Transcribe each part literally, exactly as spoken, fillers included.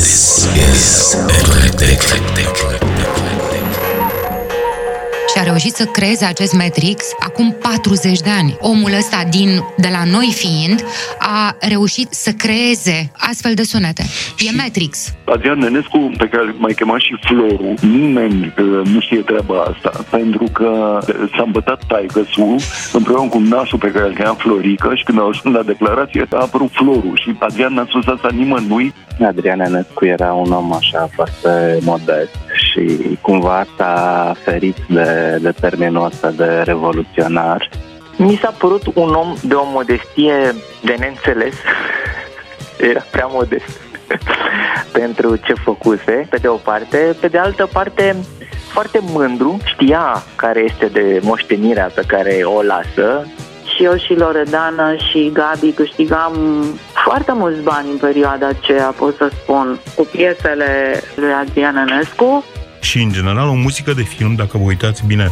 This is Electrecord. Și a reușit să creeze acest Matrix acum patruzeci de ani. Omul ăsta, din, de la noi fiind, a reușit să creeze astfel de sunete. E Matrix. Adrian Enescu, pe care mai chema și Floru, nimeni nu știe treaba asta, pentru că s-a îmbătat taicăsul împreună cu nasul pe care îl chema Florică și când au ajuns la declarație a apărut Floru și Adrian n-a spus asta nimănui. Adrian Enescu era un om așa foarte modest și cumva s-a ferit de, de termenul ăsta de revoluționar. Mi s-a părut un om de o modestie de neînțeles. Era prea modest pentru ce făcuse, pe de o parte. Pe de altă parte, foarte mândru, știa care este de moștenirea pe care o lasă. Și eu și Loredana și Gabi câștigam foarte mulți bani în perioada aceea, pot să spun, cu piesele lui Adrian Enescu. Și, în general, o muzică de film, dacă vă uitați bine,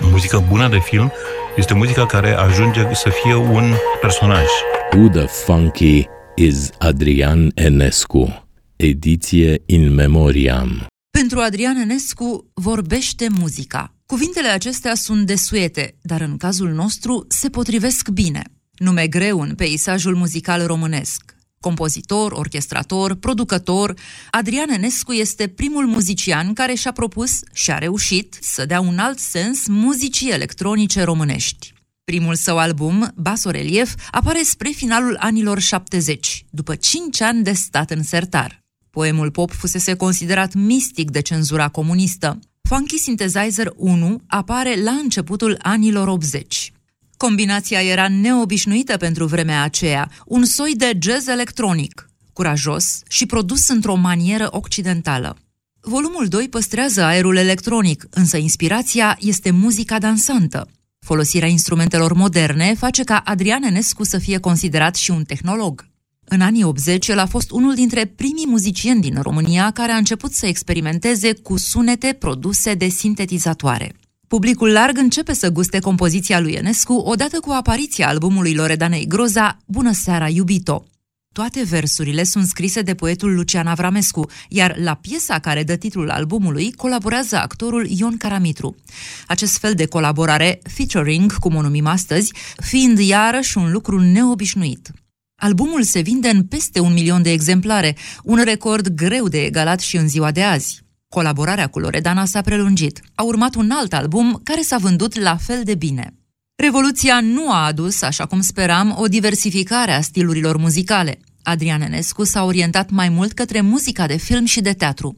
o muzică bună de film, este muzica care ajunge să fie un personaj. Who the Funky is Adrian Enescu? Ediție in memoriam. Pentru Adrian Enescu vorbește muzica. Cuvintele acestea sunt desuete, dar în cazul nostru se potrivesc bine. Nume greu în peisajul muzical românesc. Compozitor, orchestrator, producător, Adrian Enescu este primul muzician care și-a propus și a reușit să dea un alt sens muzicii electronice românești. Primul său album, Basorelief, apare spre finalul anilor șaptezeci, după cinci ani de stat în sertar. Poemul pop fusese considerat mistic de cenzura comunistă. Funky Synthesizer unu apare la începutul anilor optzeci. Combinația era neobișnuită pentru vremea aceea, un soi de jazz electronic, curajos și produs într-o manieră occidentală. Volumul doi păstrează aerul electronic, însă inspirația este muzica dansantă. Folosirea instrumentelor moderne face ca Adrian Enescu să fie considerat și un tehnolog. În anii optzeci, el a fost unul dintre primii muzicieni din România care a început să experimenteze cu sunete produse de sintetizatoare. Publicul larg începe să guste compoziția lui Enescu odată cu apariția albumului Loredanei Groza, Bună seara, iubito. Toate versurile sunt scrise de poetul Lucian Avramescu, iar la piesa care dă titlul albumului colaborează actorul Ion Caramitru. Acest fel de colaborare, featuring, cum o numim astăzi, fiind iarăși un lucru neobișnuit. Albumul se vinde în peste un milion de exemplare, un record greu de egalat și în ziua de azi. Colaborarea cu Loredana s-a prelungit. A urmat un alt album care s-a vândut la fel de bine. Revoluția nu a adus, așa cum speram, o diversificare a stilurilor muzicale. Adrian Enescu s-a orientat mai mult către muzica de film și de teatru.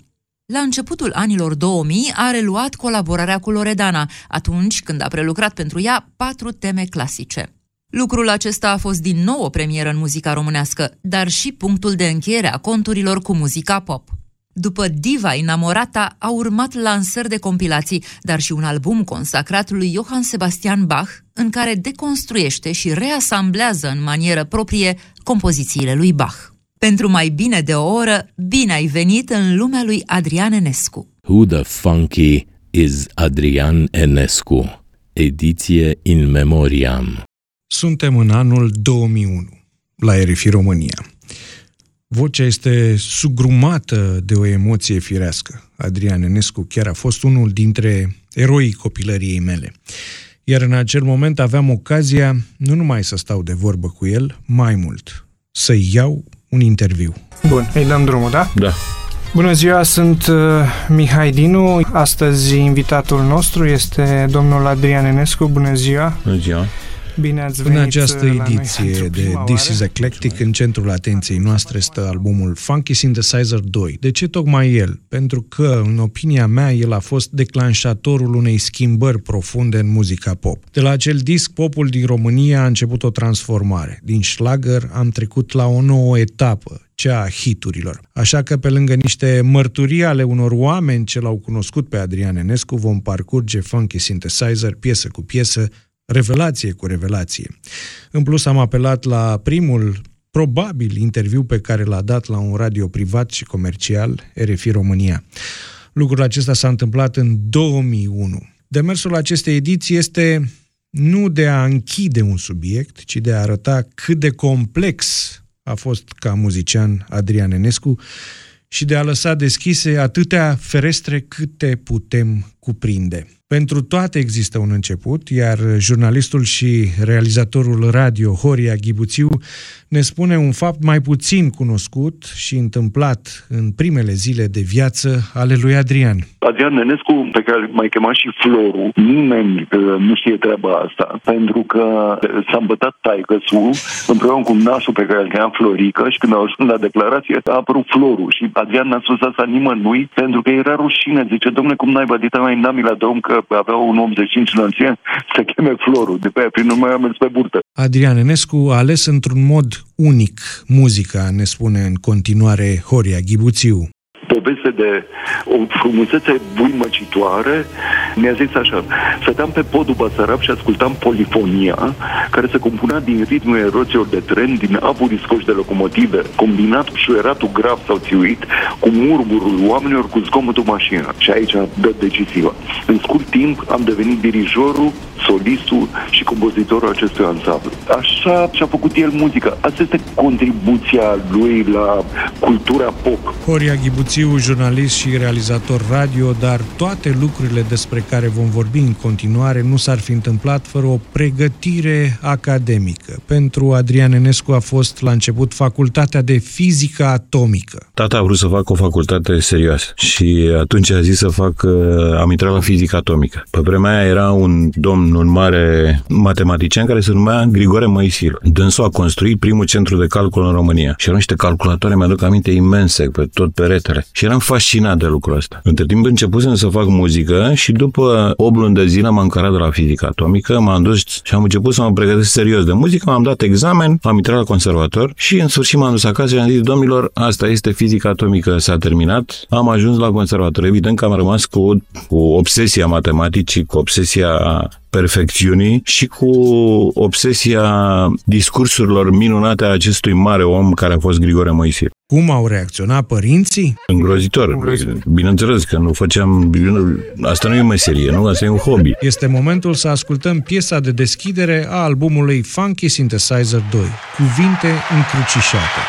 La începutul anilor două mii a reluat colaborarea cu Loredana, atunci când a prelucrat pentru ea patru teme clasice. Lucrul acesta a fost din nou o premieră în muzica românească, dar și punctul de încheiere a conturilor cu muzica pop. După Diva Inamorata a urmat lansări de compilații, dar și un album consacrat lui Johann Sebastian Bach, în care deconstruiește și reasamblează în manieră proprie compozițiile lui Bach. Pentru mai bine de o oră, bine ai venit în lumea lui Adrian Enescu. Who the Funky is Adrian Enescu? Ediție in memoriam. Suntem în anul două mii unu, la R F I România. Vocea este sugrumată de o emoție firească. Adrian Enescu chiar a fost unul dintre eroii copilăriei mele. Iar în acel moment aveam ocazia nu numai să stau de vorbă cu el, mai mult, să-i iau un interviu. Bun, îi dăm drumul, da? Da. Bună ziua, sunt Mihai Dinu. Astăzi invitatul nostru este domnul Adrian Enescu. Bună ziua! Bună ziua! Bine ați venit. În această ediție de This is Eclectic, în centrul atenției noastre stă albumul Funky Synthesizer doi. De ce tocmai el? Pentru că, în opinia mea, el a fost declanșatorul unei schimbări profunde în muzica pop. De la acel disc, popul din România a început o transformare. Din schlager am trecut la o nouă etapă, cea a hiturilor. Așa că, pe lângă niște mărturii ale unor oameni ce l-au cunoscut pe Adrian Enescu, vom parcurge Funky Synthesizer piesă cu piesă, revelație cu revelație. În plus, am apelat la primul, probabil, interviu pe care l-a dat la un radio privat și comercial, R F I România. Lucrul acesta s-a întâmplat în două mii unu. Demersul acestei ediții este nu de a închide un subiect, ci de a arăta cât de complex a fost ca muzician Adrian Enescu și de a lăsa deschise atâtea ferestre câte putem cuprinde. Pentru toate există un început, iar jurnalistul și realizatorul radio Horia Ghibuțiu ne spune un fapt mai puțin cunoscut și întâmplat în primele zile de viață ale lui Adrian. Adrian Enescu, pe care mai chema și Floru, nimeni nu știe treaba asta, pentru că s-a îmbătat taicăsul împreună cu nasul pe care îl chema Florică și când au ajuns la declarație a apărut Floru și Adrian n-a spus asta nimănui pentru că era rușine. Zice, dom'le, cum n-ai bătit mai n-am la domn că avea un optzeci și cinci înălțime, se cheme Florul. De pe aia, prin urmă, a mers pe burtă. Adrian Enescu a ales într-un mod unic muzica, ne spune în continuare Horia Ghibuțiu. Poveste de o frumusețe buimăcitoare, mi-a zis așa, stăteam pe podul Basarab și ascultam polifonia, care se compunea din ritmul eroților de tren, din aburii scoși de locomotive, combinat cu șuieratul grav sau țiuit, cu murmurul oamenilor, cu zgomotul mașinilor. Și aici dă decisiva. În scurt timp am devenit dirijorul, solistul și compozitorul acestui ansamblu. Așa și-a făcut el muzica. Asta este contribuția lui la cultura pop. Horia Ghibuțiu, jurnalist și realizator radio, dar toate lucrurile despre care vom vorbi în continuare nu s-ar fi întâmplat fără o pregătire academică. Pentru Adrian Enescu a fost la început facultatea de fizică atomică. Tata a vrut să fac o facultate serioasă și atunci a zis să fac, am intrat la fizică atomică. Pe vremea aia era un domn, un mare matematician care se numea Grigore Moisil. Dânsul a construit primul centru de calcul în România și erau niște calculatoare, mi-aduc aminte, imense pe tot peretele. Și eram fascinat de lucrul ăsta. Între timp începusem să fac muzică și după opt luni de zile m-am încarat de la fizică atomică, m-am dus și am început să mă pregătesc serios de muzică, m-am dat examen, am intrat la conservator și în sfârșit m-am dus acasă și am zis, domnilor, asta este fizică atomică, s-a terminat, am ajuns la conservator. Evident că am rămas cu, cu obsesia matematicii, cu obsesia perfecțiunii și cu obsesia discursurilor minunate a acestui mare om care a fost Grigore Moisil. Cum au reacționat părinții? Îngrozitor. Îngrozitor. Bineînțeles că nu făceam... Asta nu e meserie, nu? Asta e un hobby. Este momentul să ascultăm piesa de deschidere a albumului Funky Synthesizer doi, Cuvinte încrucișate.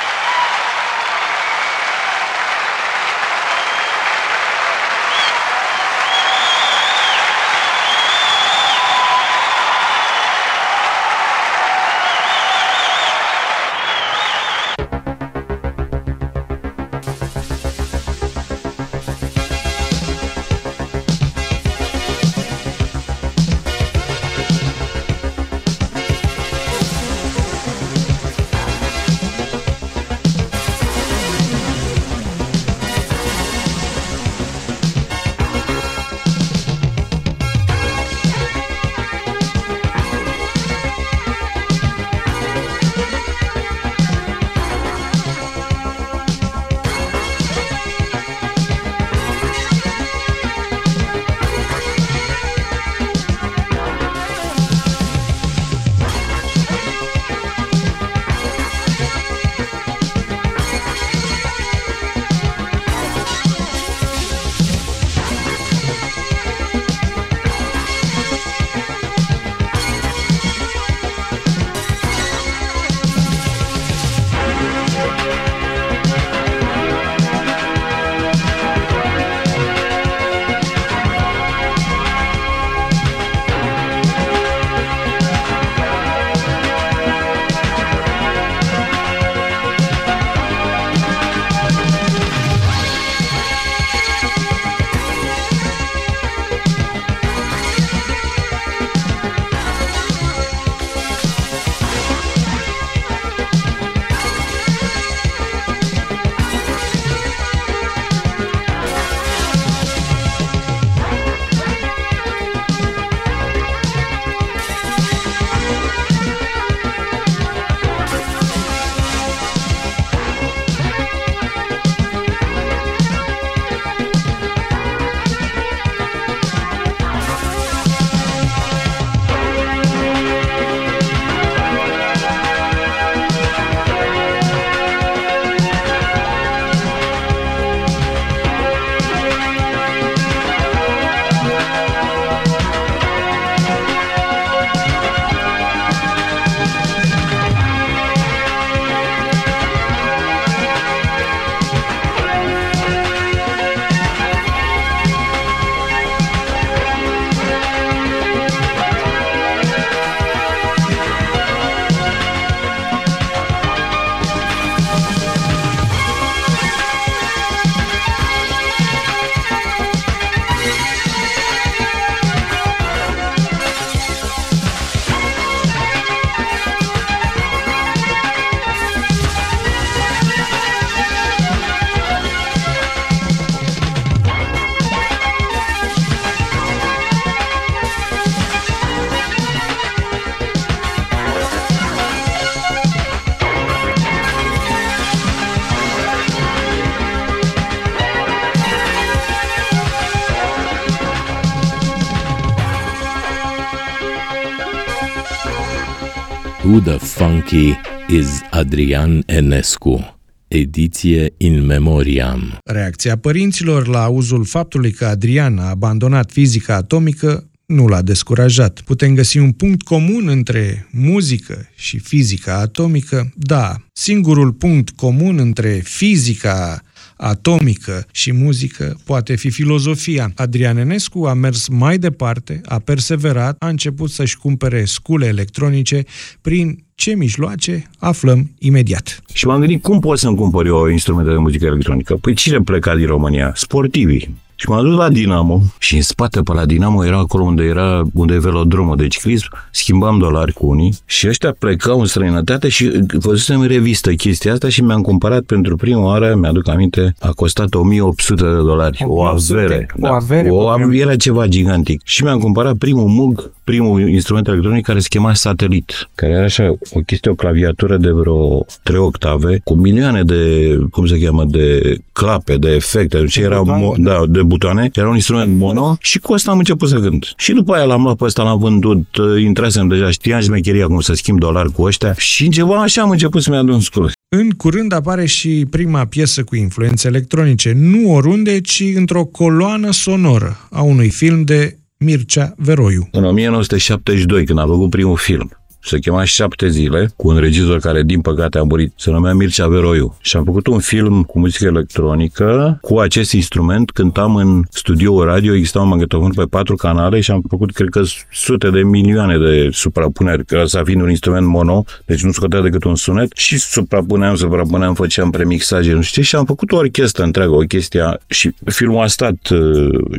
Who the Funky is Adrian Enescu, ediție in memoriam. Reacția părinților la auzul faptului că Adrian a abandonat fizica atomică nu l-a descurajat. Putem găsi un punct comun între muzică și fizica atomică? Da, singurul punct comun între fizica atomică și muzică poate fi filozofia. Adrian Enescu a mers mai departe, a perseverat, a început să-și cumpere scule electronice prin ce mijloace aflăm imediat. Și m-am gândit, cum pot să-mi cumpăr eu instrumente de muzică electronică? Păi cine pleca din România? Sportivii. Și m-am dus la Dinamo și în spate pe la Dinamo era acolo unde era, unde e velodromul de ciclism, schimbam dolari cu unii și ăștia plecau în străinătate și văzusem în revistă chestia asta și mi-am cumpărat pentru prima oară, mi-aduc aminte, a costat o mie opt sute de dolari, o avere, o avere, da, o avere, era ceva gigantic. Și mi-am cumpărat primul M U G, primul instrument electronic care se chema Satelit, care era așa o chestie, o claviatură de vreo trei octave, cu milioane de, cum se cheamă, de clape, de efecte, deci era, mo- da, de butoane, era un instrument mono și cu ăsta am început să cânt. Și după aia l-am luat pe ăsta, l-am vândut, intrasem deja, știam șmecheria cum să schimb dolari cu ăștia și ceva așa am început să-mi adun scule. În curând apare și prima piesă cu influențe electronice, nu oriunde, ci într-o coloană sonoră a unui film de Mircea Veroiu. În o mie nouă sute șaptezeci și doi, când a făcut primul film, se chema Șapte zile, cu un regizor care, din păcate, a murit, se numea Mircea Veroiu. Și am făcut un film cu muzică electronică, cu acest instrument, cântam în studio radio, exista un magnetofon pe patru canale și am făcut, cred că, sute de milioane de suprapuneri, ca să fiind un instrument mono, deci nu scotea decât un sunet, și suprapuneam, suprapuneam, făceam premixaje, nu știu ce, și am făcut o orchestră întreagă, o chestie, și filmul a stat,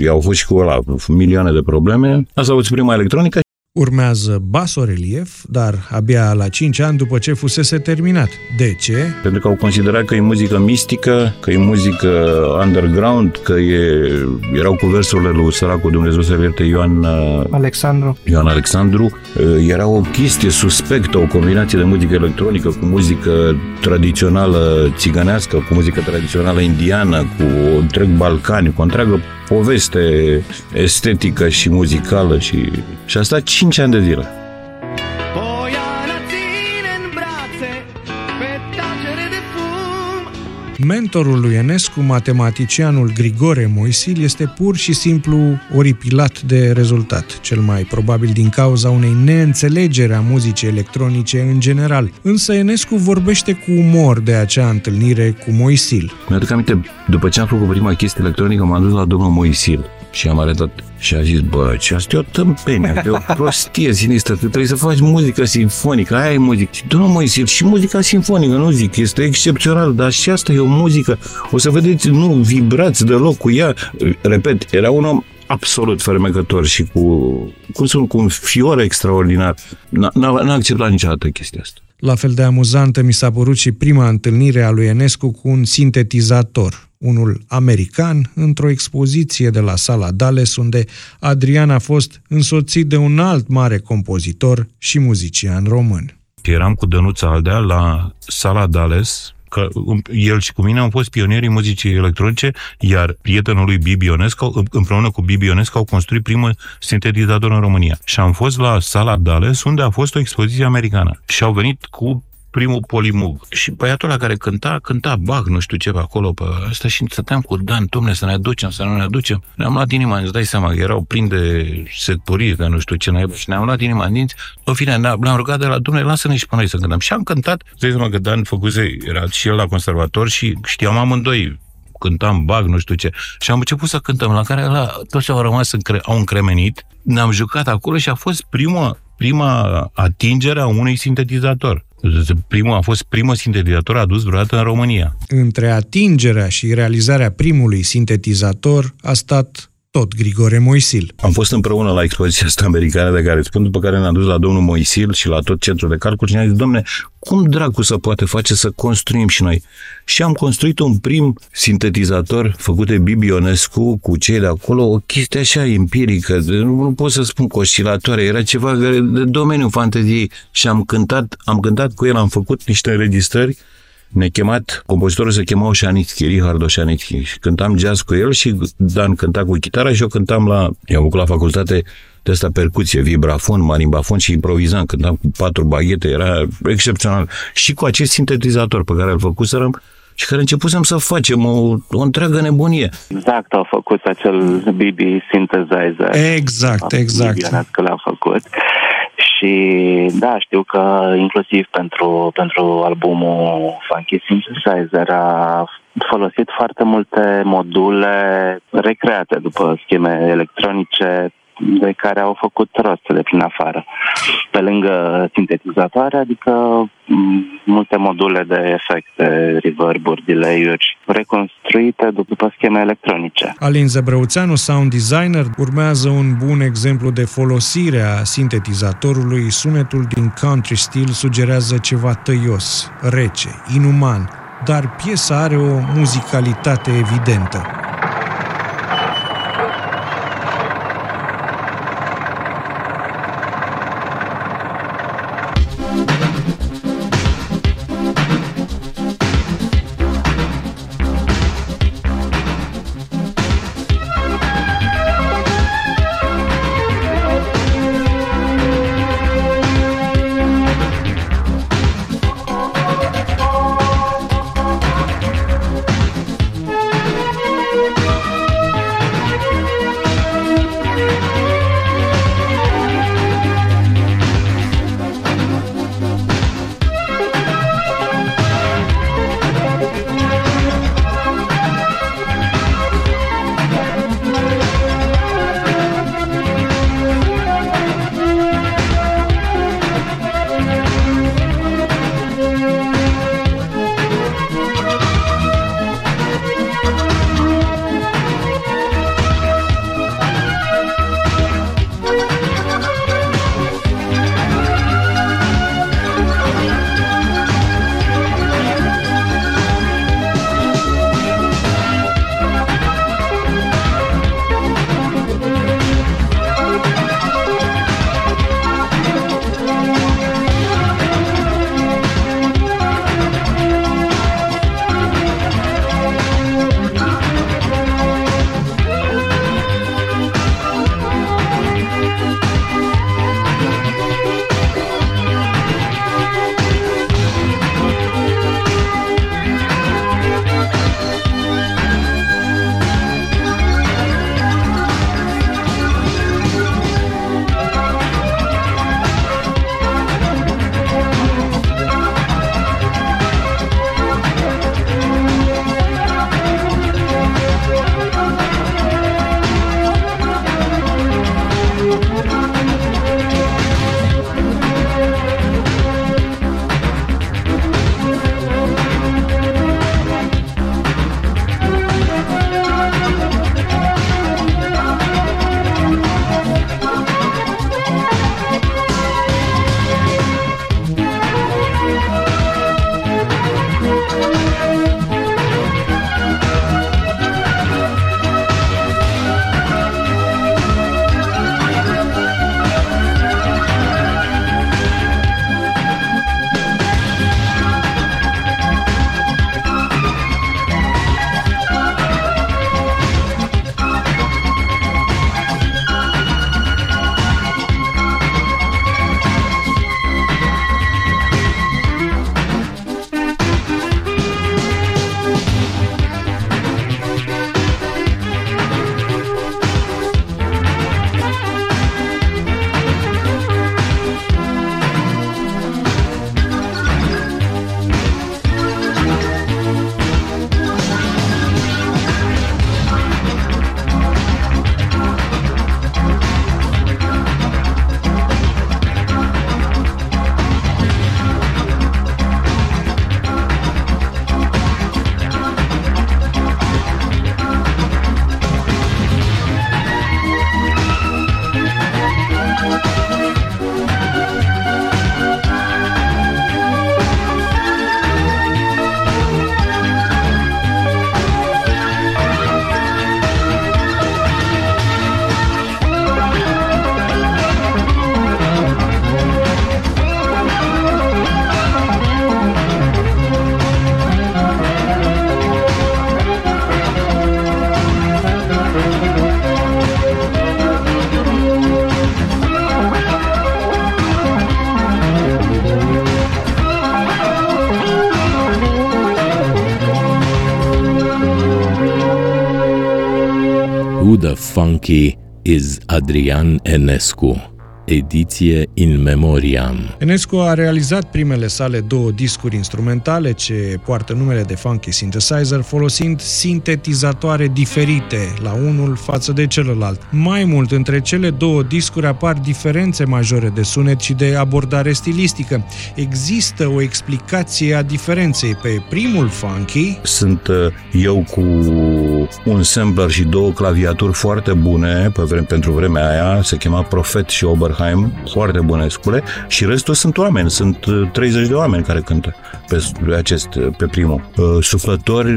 i-au fost și cu ăla milioane de probleme. Asta a fost prima electronică. Urmează Basorelief, dar abia la cinci ani după ce fusese terminat. De ce? Pentru că au considerat că e muzică mistică, că e muzică underground, că e... erau cu versurile lui Săracul Dumnezeu să-l ierte, Ioan Alexandru. Ioan Alexandru. Era o chestie suspectă, o combinație de muzică electronică cu muzică tradițională țigănească, cu muzică tradițională indiană, cu întreg Balcani, cu o întreagă poveste estetică și muzicală și, și asta cinci ani de zile. Mentorul lui Enescu, matematicianul Grigore Moisil, este pur și simplu oripilat de rezultat, cel mai probabil din cauza unei neînțelegeri a muzicii electronice în general. Însă Enescu vorbește cu umor de acea întâlnire cu Moisil. Mi-aduc aminte, după ce am făcut prima chestie electronică, m-am dus la domnul Moisil și am arătat și a zis, bă, ce asta e o tâmpenie, e o prostie sinistră, că trebuie să faci muzică simfonică, aia e muzică. Și domnul Moisil, și muzica simfonică, nu zic, este excepțional, dar și asta e o muzică, o să vedeți, nu vibrați deloc cu ea. Repet, era un om absolut fermecător și cu, cum sunt, cu un fior extraordinar. N-a acceptat niciodată chestia asta. La fel de amuzantă mi s-a părut și prima întâlnire a lui Enescu cu un sintetizator, unul american, într-o expoziție de la Sala Dales, unde Adrian a fost însoțit de un alt mare compozitor și muzician român. Eram cu Dănuța Aldea la Sala Dales, că el și cu mine am fost pionierii muzicii electronice, iar prietenul lui B B Ionescu, împreună cu B B Ionescu, au construit primul sintetizator în România. Și am fost la Sala Dales, unde a fost o expoziție americană. Și au venit cu primul polimug. Și băiatul ăla care cânta, cânta Bach, nu știu ce, pe acolo, pe ăsta, și stăteam cu Dan, dom'le, să ne aducem, să nu ne aducem. Ne-am luat inima, îți dai seama, erau plini de securie, că nu știu ce, n-ai, și ne-am luat inima în dinți. O fine, l-am rugat de la dom'le, lasă-ne și pe noi să cântăm. Și am cântat, îți dai seama că Dan făcuse, era și el la conservator și știam amândoi, cântam Bach, nu știu ce. Și am început să cântăm, la care ăla, toți au rămas, încre, au încremenit, ne-am jucat acolo și a fost prima, prima atingere a unui sintetizator. Primul, a fost primul sintetizator adus vreodată în România. Între atingerea și realizarea primului sintetizator a stat tot Grigore Moisil. Am fost împreună la expoziția asta americană de care spun, după care ne-am dus la domnul Moisil și la tot centrul de calcul și ne-am zis, domne, cum dracu să poate face să construim și noi? Și am construit un prim sintetizator făcut de B B Ionescu cu cei de acolo, o chestie așa empirică, nu, nu pot să spun că oscilatoare, era ceva de domeniul fanteziei și am cântat, am cântat cu el, am făcut niște înregistrări ne-a chemat, compozitorul se chemau Shani Schiri, Hardoșani Schiri, și cântam jazz cu el și Dan cânta cu chitara și eu cântam la, eu am făcut la facultate de asta percuție, vibrafon, marimbafon și improvizam, cântam cu patru baghete, era excepțional. Și cu acest sintetizator pe care îl făcuserăm și care începusem să facem o, o întreagă nebunie. Exact, au făcut acel B B Synthesizer. Exact, exact. B B l-a făcut. Și da, știu că inclusiv pentru, pentru albumul Funky Synthesizer a folosit foarte multe module recreate după scheme electronice de care au făcut rostele prin afară. Pe lângă sintetizatoare, adică multe module de efecte, reverb-uri, delay-uri, reconstruite după scheme electronice. Alin Zăbrăuțeanu, sound designer, urmează un bun exemplu de folosire a sintetizatorului. Sunetul din country style sugerează ceva tăios, rece, inuman, dar piesa are o muzicalitate evidentă. Who the Funky is Adrian Enescu, ediție in memoriam. Enescu a realizat primele sale două discuri instrumentale ce poartă numele de Funky Synthesizer, folosind sintetizatoare diferite la unul față de celălalt. Mai mult, între cele două discuri apar diferențe majore de sunet și de abordare stilistică. Există o explicație a diferenței. Pe primul Funky sunt eu cu un sampler și două claviaturi foarte bune pe vreme, pentru vremea aia, se chema Prophet și Oberheim, foarte bune scule, și restul sunt oameni, sunt treizeci de oameni care cântă pe acest, pe primul. Suflători,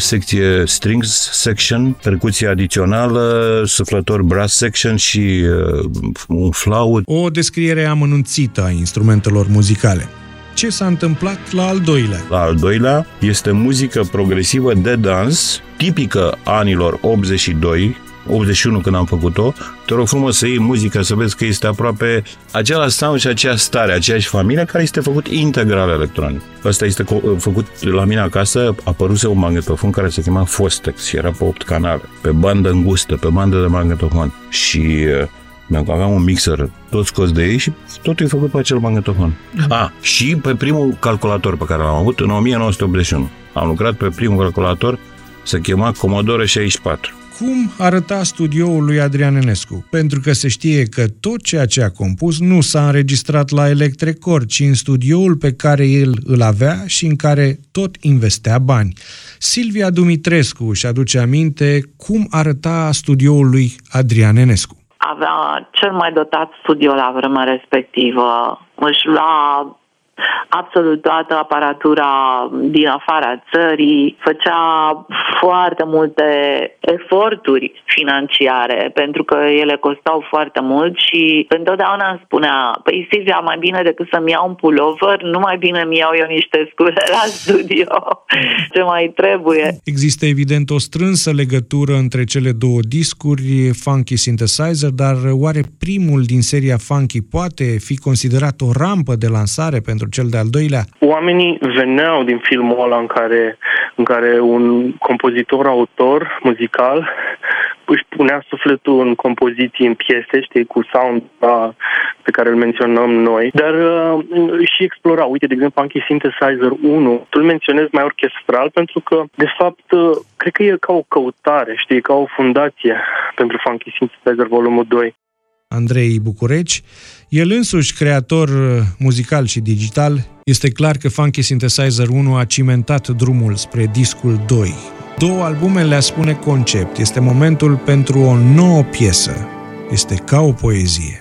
secție strings section, percuție adițională, suflători brass section și un flaut. O descriere amănunțită a instrumentelor muzicale. Ce s-a întâmplat la al doilea? La al doilea este muzică progresivă de dans, tipică anilor optzeci și doi, optzeci și unu când am făcut-o. Te rog frumos să iei muzică, să vezi că este aproape același sound și aceeași stare, aceeași familie, care este făcut integral electronic. Ăsta este făcut la mine acasă, apăruse un magnetofon care se chema Fostex și era pe opt canale, pe bandă îngustă, pe bandă de magnetofon. Și aveam un mixer tot scos de ei și totul e făcut pe acel magnetofon. Mm-hmm. Ah, și pe primul calculator pe care l-am avut în nouăsprezece optzeci și unu. Am lucrat pe primul calculator, se chema Comodore șaizeci și patru. Cum arăta studioul lui Adrian Enescu? Pentru că se știe că tot ceea ce a compus nu s-a înregistrat la Electrecord, ci în studioul pe care el îl avea și în care tot investea bani. Silvia Dumitrescu își aduce aminte cum arăta studioul lui Adrian Enescu. Avea cel mai dotat studio la vremea respectivă. Își lua absolut toată aparatura din afara țării, făcea foarte multe eforturi financiare pentru că ele costau foarte mult și întotdeauna îmi spunea: păi Silvia, mai bine decât să-mi iau un pulover, nu mai bine mi iau eu niște scule la studio, ce mai trebuie. Există evident o strânsă legătură între cele două discuri, Funky Synthesizer, dar oare primul din seria Funky poate fi considerat o rampă de lansare pentru cel de-al doilea? Oamenii veneau din filmul ăla în care, în care un compozitor, autor muzical își punea sufletul în compoziții, în piese, știi, cu sound pe care îl menționăm noi, dar uh, și explora. Uite, de exemplu, Funky Synthesizer unu, tu îl menționez mai orchestral pentru că, de fapt, uh, cred că e ca o căutare, știi, ca o fundație pentru Funky Synthesizer volumul doi. Andrei Bucurici, el însuși creator muzical și digital, este clar că Funky Synthesizer unu a cimentat drumul spre discul doi. Două albume le-a spune concept. Este momentul pentru o nouă piesă. Este ca o poezie.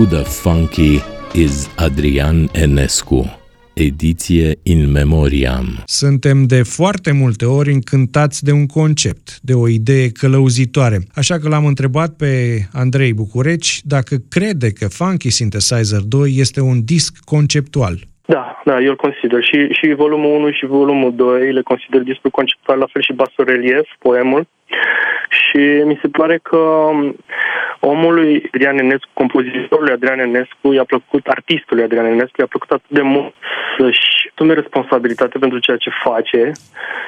Who the Funky is Adrian Enescu, ediție in memoriam. Suntem de foarte multe ori încântați de un concept, de o idee călăuzitoare. Așa că l-am întrebat pe Andrei Bucurici dacă crede că Funky Synthesizer doi este un disc conceptual. Da, da, eu îl consider. Și, și volumul unu și volumul doi le consider discuri conceptual, la fel și Basorelief, poemul. Și mi se pare că omului Adrian Enescu, compozitorului Adrian Enescu, i-a plăcut, artistului Adrian Enescu, i-a plăcut atât de mult să-și asume responsabilitate pentru ceea ce face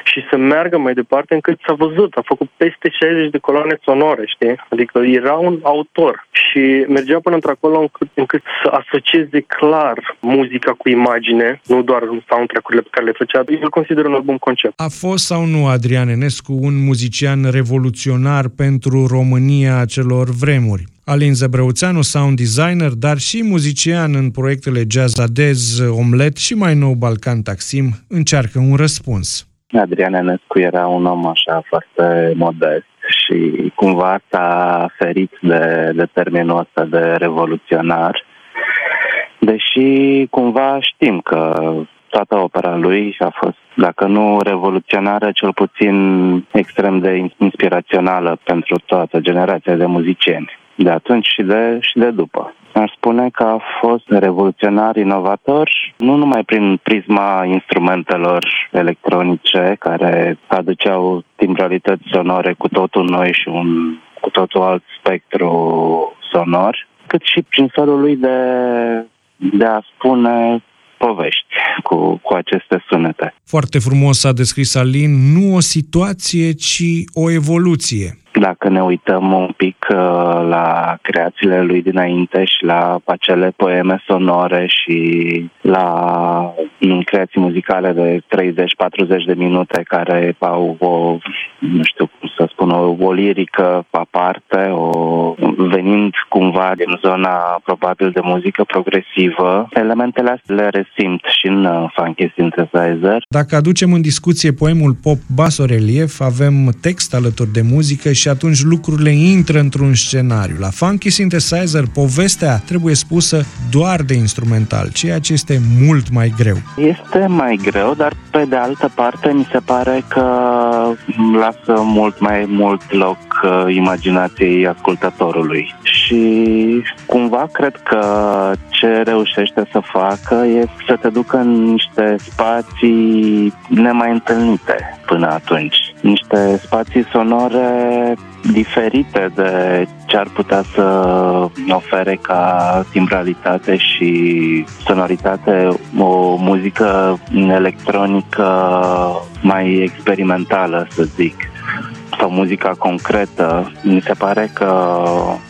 și să meargă mai departe, încât s-a văzut, a făcut peste șaizeci de coloane sonore, știi? Adică era un autor și mergea până într-acolo încât, încât să asocieze clar muzica cu imagine, nu doar soundtrack-urile pe care le făcea. Eu îl consider un album concept. A fost sau nu Adrian Enescu un muzician revoluționar pentru România acelor vremuri? Alin Zăbrăuțeanu, sound designer, dar și muzician în proiectele Jazz Adez, Omlet și mai nou Balcan Taksim, încearcă un răspuns. Adrian Enescu era un om așa foarte modest și cumva s-a ferit de, de termenul ăsta de revoluționar, deși cumva știm că toată opera lui a fost, dacă nu revoluționară, cel puțin extrem de inspirațională pentru toată generația de muzicieni de atunci și de, și de după. Aș spune că a fost revoluționar, inovator, nu numai prin prisma instrumentelor electronice care aduceau timbralități sonore cu totul noi și un cu totul alt spectru sonor, cât și prin felul lui de, de a spune povești cu, cu aceste sunete. Foarte frumos a descris Alin, nu o situație, ci o evoluție. Dacă ne uităm un pic uh, la creațiile lui dinainte și la acele poeme sonore și la um, creații muzicale de treizeci-patruzeci de minute care au o, nu știu cum să spun, o, o lirică aparte, o, venind cumva din zona probabil de muzică progresivă, elementele astea le resimt și în uh, Funky Synthesizer. Dacă aducem în discuție poemul pop Basorelief, avem text alături de muzică și atunci lucrurile intră într-un scenariu. La Funky Synthesizer, povestea trebuie spusă doar de instrumental, ceea ce este mult mai greu. Este mai greu, dar pe de altă parte mi se pare că lasă mult mai mult loc imaginației ascultătorului. Și cumva cred că ce reușește să facă e să te ducă în niște spații nemai întâlnite până atunci. Niște spații sonore diferite de ce ar putea să ofere ca timbralitate și sonoritate o muzică electronică mai experimentală, să zic, sau muzica concretă. Mi se pare că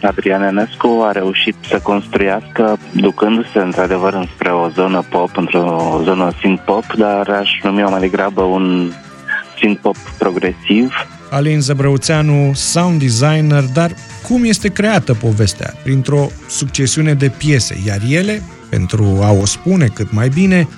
Adrian Enescu a reușit să construiască, ducându-se într-adevăr înspre o zonă pop, într-o zonă synth-pop, dar aș numi-o mai degrabă un synth-pop progresiv. Alin Zăbrăuțeanu, sound designer, dar cum este creată povestea? Printr-o succesiune de piese, iar ele, pentru a o spune cât mai bine,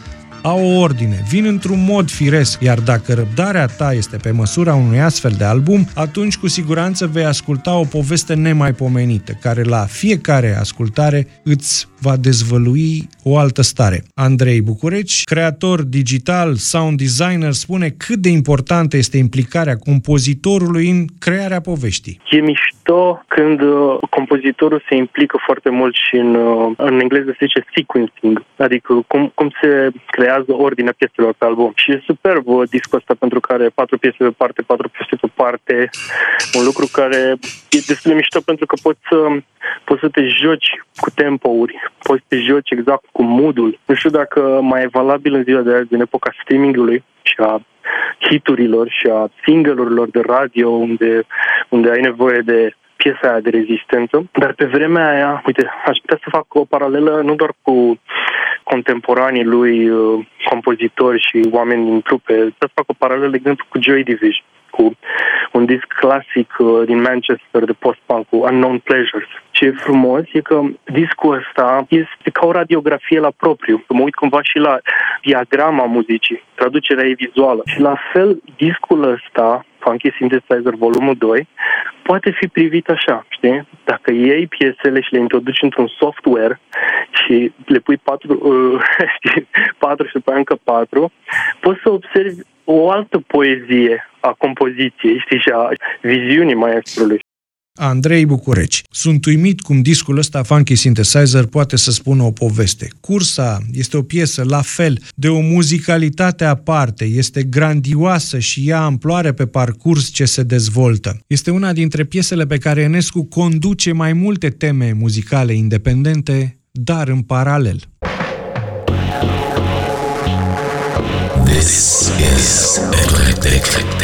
au o ordine, vin într-un mod firesc, iar dacă răbdarea ta este pe măsura unui astfel de album, atunci cu siguranță vei asculta o poveste nemaipomenită, care la fiecare ascultare îți va dezvălui o altă stare. Andrei Bucurici, creator digital, sound designer, spune cât de importantă este implicarea compozitorului în crearea poveștii. E mișto când compozitorul se implică foarte mult și în, în engleză se zice sequencing, adică cum, cum se creează ordinea pieselor pe album. Și e superb discul ăsta pentru care patru piese pe parte, patru piese pe parte, un lucru care e destul de mișto pentru că poți să, poți să te joci cu tempo-uri, poți să te joci exact cu mood-ul. Nu știu dacă mai e valabil în ziua de azi, din epoca streaming-ului și a hiturilor și a single-urilor de radio, unde, unde ai nevoie de piesa aia de rezistență, dar pe vremea aia, uite, aș putea să fac o paralelă nu doar cu contemporanii lui, compozitori și oameni din trupe, să fac o paralelă, de exemplu, cu Joy Division, cu un disc clasic din Manchester de post-punk, cu Unknown Pleasures. Ce e frumos e că discul ăsta este ca o radiografie la propriu. Mă uit cumva și la diagrama muzicii, traducerea e vizuală. Și la fel, discul ăsta Funky Synthesizer volumul doi, poate fi privit așa, știi? Dacă iei piesele și le introduci într-un software și le pui patru, uh, știi, patru și după aia încă patru, poți să observi o altă poezie a compoziției, știi, și a viziunii maestrului. Andrei Bucurici. Sunt uimit cum discul ăsta Funky Synthesizer poate să spună o poveste. Cursa este o piesă la fel, de o muzicalitate aparte, este grandioasă și ia amploare pe parcurs ce se dezvoltă. Este una dintre piesele pe care Enescu conduce mai multe teme muzicale independente, dar în paralel. This is Electrecord.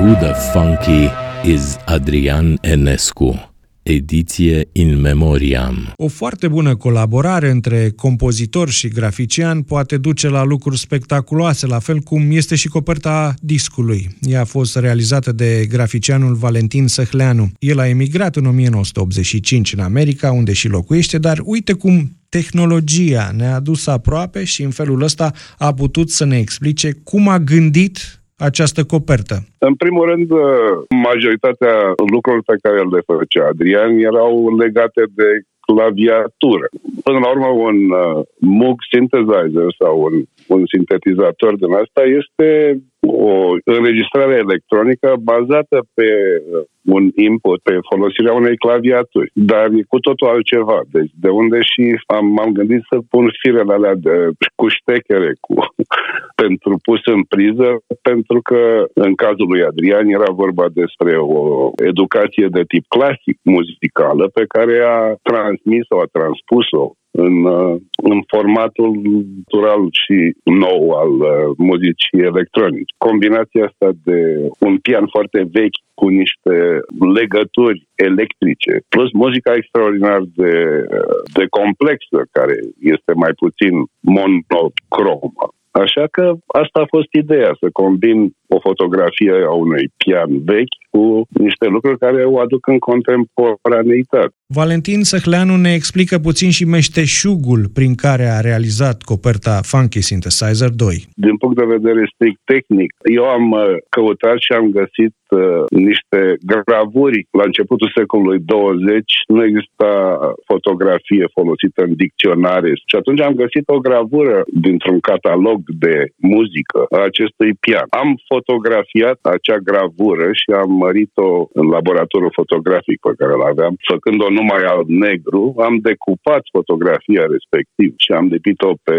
Who the Funky is Adrian Enescu, ediție in memoriam. O foarte bună colaborare între compozitor și grafician poate duce la lucruri spectaculoase, la fel cum este și coperta discului. Ea a fost realizată de graficianul Valentin Săhleanu. El a emigrat în o mie nouă sute optzeci și cinci în America, unde și locuiește, dar uite cum tehnologia ne-a adus aproape și în felul ăsta a putut să ne explice cum a gândit această copertă. În primul rând, majoritatea lucrurilor pe care le făcea Adrian erau legate de claviatură. Până la urmă, un uh, Moog synthesizer sau un, un sintetizator din asta este o înregistrare electronică bazată pe uh, un input, pe folosirea unei claviaturi. Dar e cu totul altceva. Deci de unde și am, m-am gândit să pun firele alea de, cu ștechere, cu, pentru pus în priză, pentru că în cazul lui Adrian era vorba despre o educație de tip clasic muzicală pe care a transmis-o, a transpus-o în, în formatul cultural și nou al uh, muzicii electronice. Combinația asta de un pian foarte vechi cu niște legături electrice, plus muzica extraordinar de, de complexă, care este mai puțin monocromă. Așa că asta a fost ideea, să combin o fotografie a unui pian vechi cu niște lucruri care o aduc în contemporaneitate. Valentin Săhleanu ne explică puțin și meșteșugul prin care a realizat coperta Funky Synthesizer doi. Din punct de vedere strict tehnic, eu am căutat și am găsit uh, niște gravuri. La începutul secolului douăzeci nu exista fotografie folosită în dicționare și atunci am găsit o gravură dintr-un catalog de muzică a acestui pian. Am fotografiat acea gravură și am mărit-o în laboratorul fotografic pe care îl aveam, făcând-o numai alb-negru, am decupat fotografia respectiv și am lipit-o pe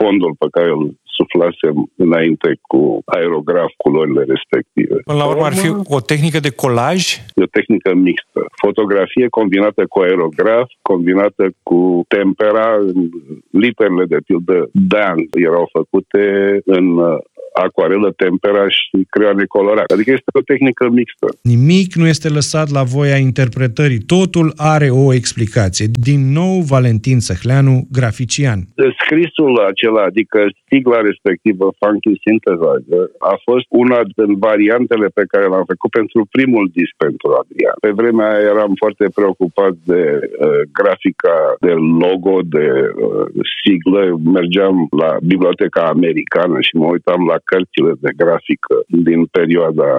fondul pe care îl suflasem înainte cu aerograf culorile respective. Până la urmă ar fi o tehnică de colaj? E o tehnică mixtă. Fotografie combinată cu aerograf, combinată cu tempera, literele de pildă Dan erau făcute în acuarelă, tempera și creioane colorate. Adică este o tehnică mixtă. Nimic nu este lăsat la voia interpretării. Totul are o explicație. Din nou, Valentin Săhleanu, grafician. Scrisul acela, adică sigla respectivă, Funky Synthesizer, a fost una din variantele pe care l-am făcut pentru primul disc pentru Adrian. Pe vremea aia eram foarte preocupat de uh, grafica, de logo, de uh, siglă. Mergeam la Biblioteca Americană și mă uitam la cărțile de grafică din perioada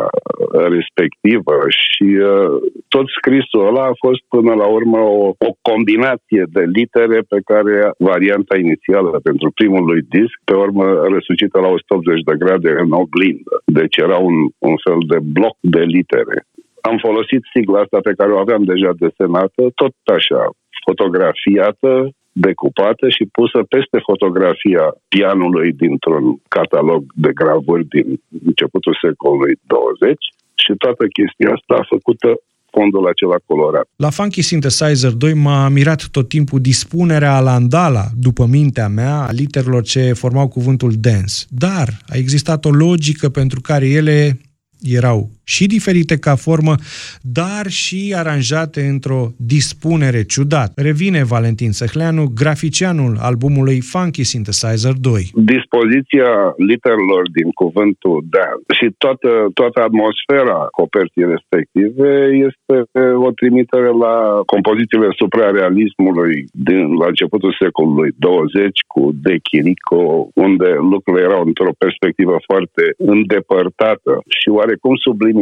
respectivă și uh, tot scrisul ăla a fost până la urmă o, o combinație de litere pe care varianta inițială pentru primul lui disc, pe urmă răsucită la o sută optzeci de grade în oglindă. Deci era un, un fel de bloc de litere. Am folosit sigla asta pe care o aveam deja desenată, tot așa, fotografiată, decupată și pusă peste fotografia pianului dintr-un catalog de gravuri din începutul secolului douăzeci și toată chestia asta a făcută fondul acela colorat. La Funky Synthesizer doi m-a mirat tot timpul dispunerea la andala, după mintea mea, a literelor ce formau cuvântul dance. Dar a existat o logică pentru care ele erau și diferite ca formă, dar și aranjate într-o dispunere ciudată. Revine Valentin Săhleanu, graficianul albumului Funky Synthesizer doi. Dispoziția literelor din cuvântul Dan și toată, toată atmosfera coperții respective este o trimitere la compozițiile suprarealismului din la începutul secolului douăzeci cu De Chirico, unde lucrurile erau într-o perspectivă foarte îndepărtată și oarecum sublim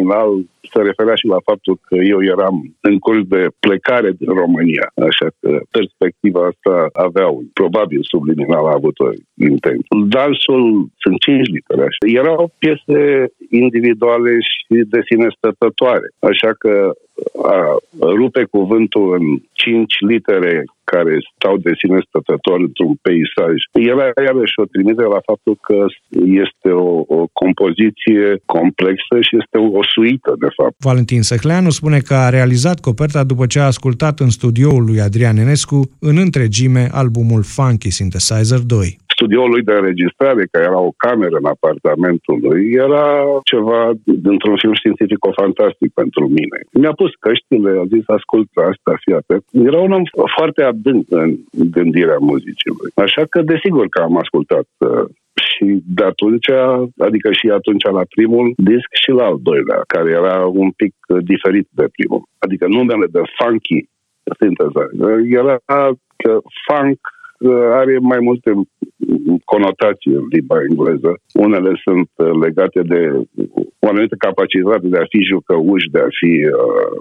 se referea și la faptul că eu eram în curs de plecare din România, așa că perspectiva asta avea un, probabil subliminal a avut o intenție. Dansul sunt cinci litere, așa. Erau piese individuale și de sine stătătoare, așa că a rupe cuvântul în cinci litere care stau de sine stătător într-un peisaj. Era iarăși o trimitere la faptul că este o, o compoziție complexă și este o suită, de fapt. Valentin Săhleanu spune că a realizat coperta după ce a ascultat în studioul lui Adrian Enescu în întregime albumul Funky Synthesizer doi. Studioul lui de înregistrare, care era o cameră în apartamentul lui, era ceva dintr-un film științifico-fantastic pentru mine. Mi-a pus căștile, a zis, ascultă asta, fii atent. Era un om foarte adânc în gândirea muzicii lui. Așa că, desigur că am ascultat uh, și de atunci, adică și atunci la primul disc și la al doilea, care era un pic uh, diferit de primul. Adică numele de Funky Synthesizer era că funk are mai multe conotații în limba engleză. Unele sunt legate de o anumită capacitate de a fi jucăuș, de a fi uh,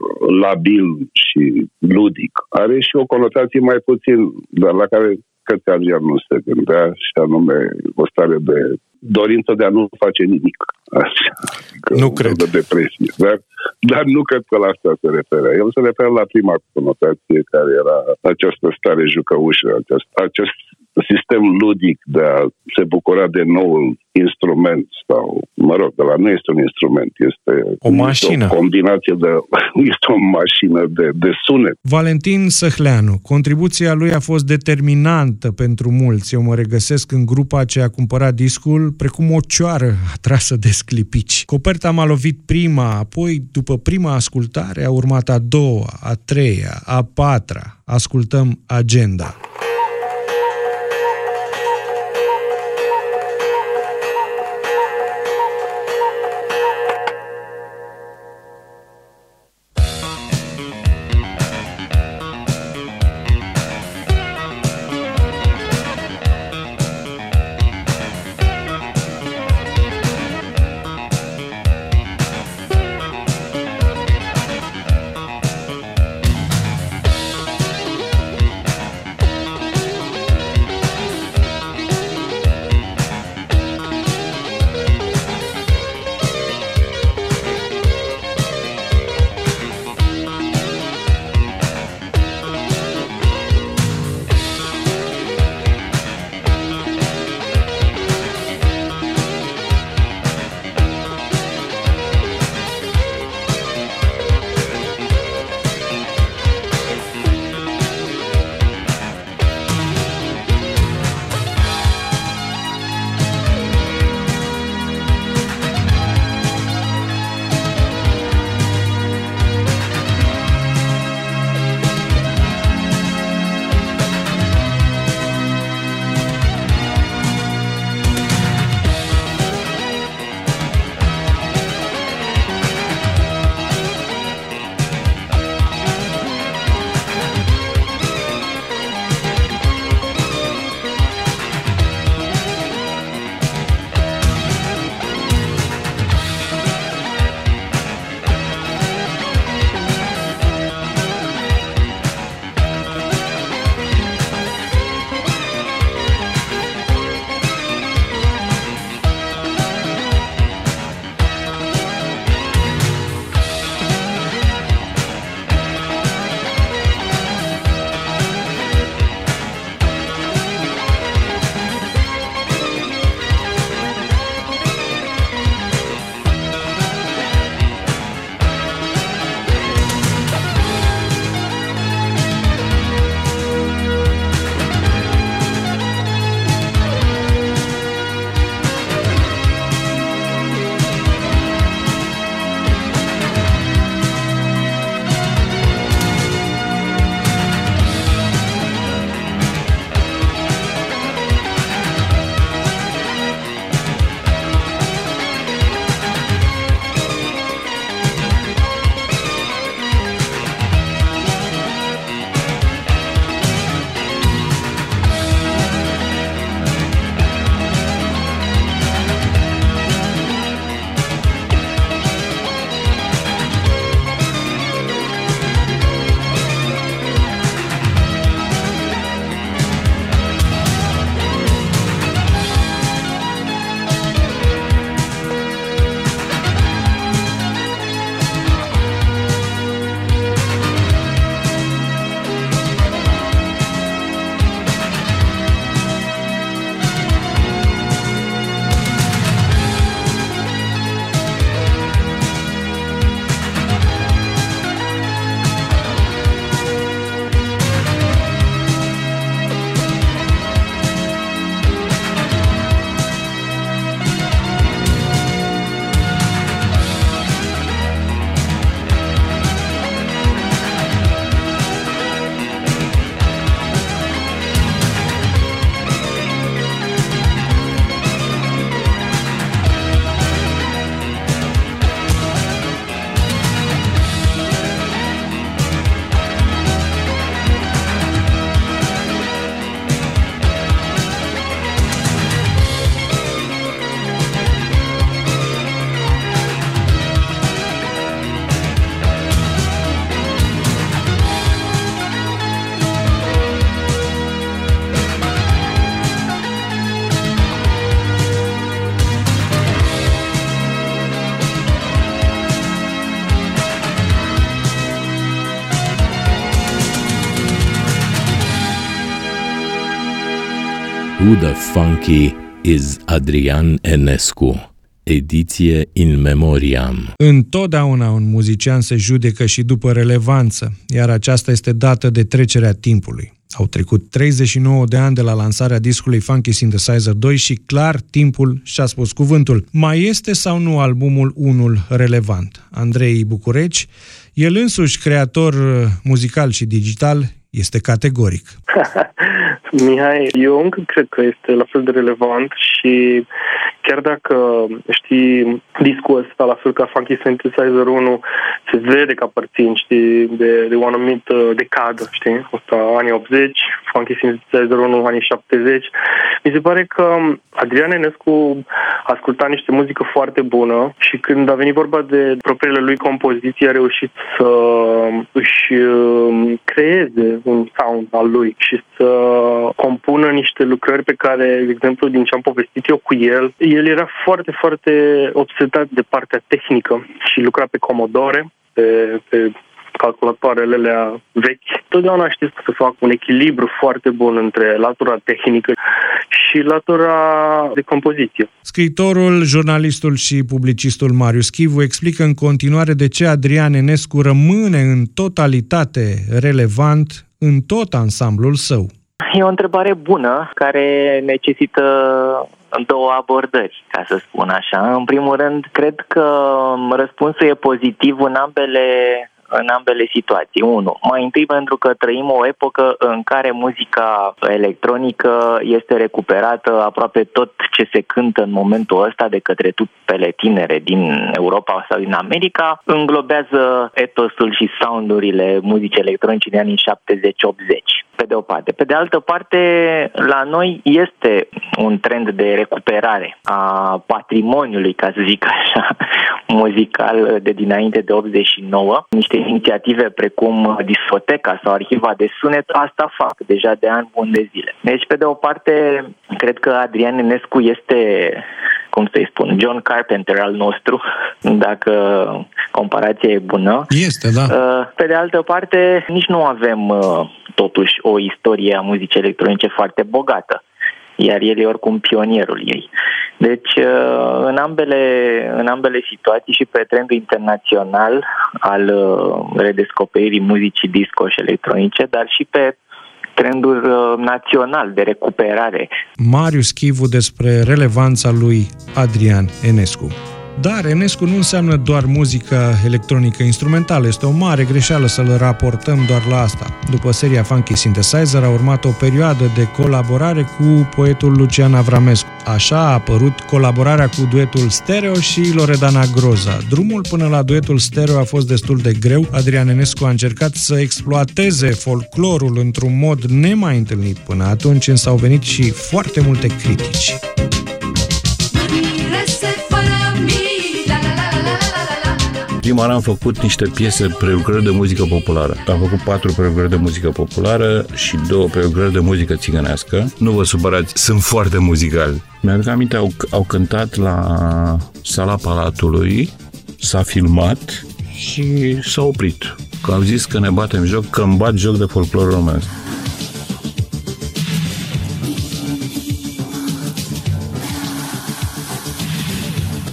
labil și ludic. Are și o conotație mai puțin, dar la care cred că Adrian nu se gândea, și anume o stare de dorință de a nu face nimic. Așa, nu cred. De depresie. Dar, dar nu cred că la asta se referă. El se referă la prima conotație, care era această stare jucăușă, acest, acest sistem ludic de a se bucura de noul instrument sau, mă rog, de la nu este un instrument, este o mașină. O combinație de, este o mașină de, de sunet. Valentin Săhleanu, contribuția lui a fost determinantă pentru mulți. Eu mă regăsesc în grupa ce a cumpărat discul precum o cioară atrasă de sclipici. Coperta m-a lovit prima, apoi după prima ascultare a urmat a doua, a treia, a patra. Ascultăm Agenda. Who the Funky is Adrian Enescu, ediție in memoriam. Întotdeauna un muzician se judecă și după relevanță, iar aceasta este dată de trecerea timpului. Au trecut treizeci și nouă de ani de la lansarea discului Funky Synthesizer doi și clar timpul și-a spus cuvântul. Mai este sau nu albumul unul relevant? Andrei Bucurici, el însuși creator muzical și digital, este categoric. Mihai, eu încă cred că este la fel de relevant și chiar dacă, știi, discul ăsta, la fel ca Funky Synthesizer unu, se vede ca părțin, știi, de, de o anumită decadă, știi, ăsta anii optzeci, Funky Synthesizer unu, anii șaptezeci. Mi se pare că Adrian Enescu asculta niște muzică foarte bună și când a venit vorba de propriile lui compoziții, a reușit să își creeze un sound al lui și să compună niște lucrări pe care, de exemplu, din ce am povestit eu cu el, el era foarte, foarte obsedat de partea tehnică și lucra pe Comodore, pe, pe calculatoarele alea vechi. Totdeauna a știut să facă un echilibru foarte bun între latura tehnică și latura de compoziție. Scriitorul, jurnalistul și publicistul Marius Chivu explică în continuare de ce Adrian Enescu rămâne în totalitate relevant în tot ansamblul său. E o întrebare bună care necesită două abordări, ca să spun așa. În primul rând, cred că răspunsul e pozitiv în ambele, în ambele situații. Unu, mai întâi pentru că trăim o epocă în care muzica electronică este recuperată aproape tot ce se cântă în momentul ăsta de către trupele tinere din Europa sau din America, înglobează etosul și soundurile muzicii electronice din anii șaptezeci-optzeci. Pe de o parte. Pe de altă parte, la noi este un trend de recuperare a patrimoniului, ca să zic așa, muzical de dinainte de optzeci și nouă. Niște inițiative precum discoteca sau arhiva de sunet, asta fac deja de ani buni de zile. Deci, pe de o parte, cred că Adrian Enescu este, cum să-i spun, John Carpenter al nostru, dacă comparația e bună. Este, da. Pe de altă parte, nici nu avem totuși o istorie a muzicii electronice foarte bogată, iar el e oricum pionierul ei. Deci, în ambele, în ambele situații și pe trendul internațional al redescoperirii muzicii disco și electronice, dar și pe trendul național de recuperare. Marius Chivu despre relevanța lui Adrian Enescu. Dar Enescu nu înseamnă doar muzica electronică instrumentală, este o mare greșeală să-l raportăm doar la asta. După seria Funky Synthesizer a urmat o perioadă de colaborare cu poetul Lucian Avramescu. Așa a apărut colaborarea cu duetul Stereo și Loredana Groza. Drumul până la duetul Stereo a fost destul de greu. Adrian Enescu a încercat să exploateze folclorul într-un mod nemai întâlnit până atunci, însă au venit și foarte multe critici. Prima oară am făcut niște piese, prelucrări de muzică populară. Am făcut patru prelucrări de muzică populară și două prelucrări de muzică țigănească. Nu vă supărați, sunt foarte muzical. Mi-aduc aminte, au, au cântat la Sala Palatului, s-a filmat și s-a oprit. Că au zis că ne batem joc, că îmi bat joc de folclor românesc.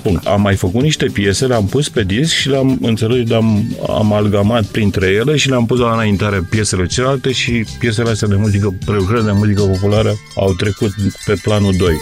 Bun. Am mai făcut niște piese, le-am pus pe disc și le-am înțeles, le-am amalgamat printre ele și le-am pus la înaintare piesele celelalte și piesele astea de muzică, prelucrări de muzică populară, au trecut pe planul doi.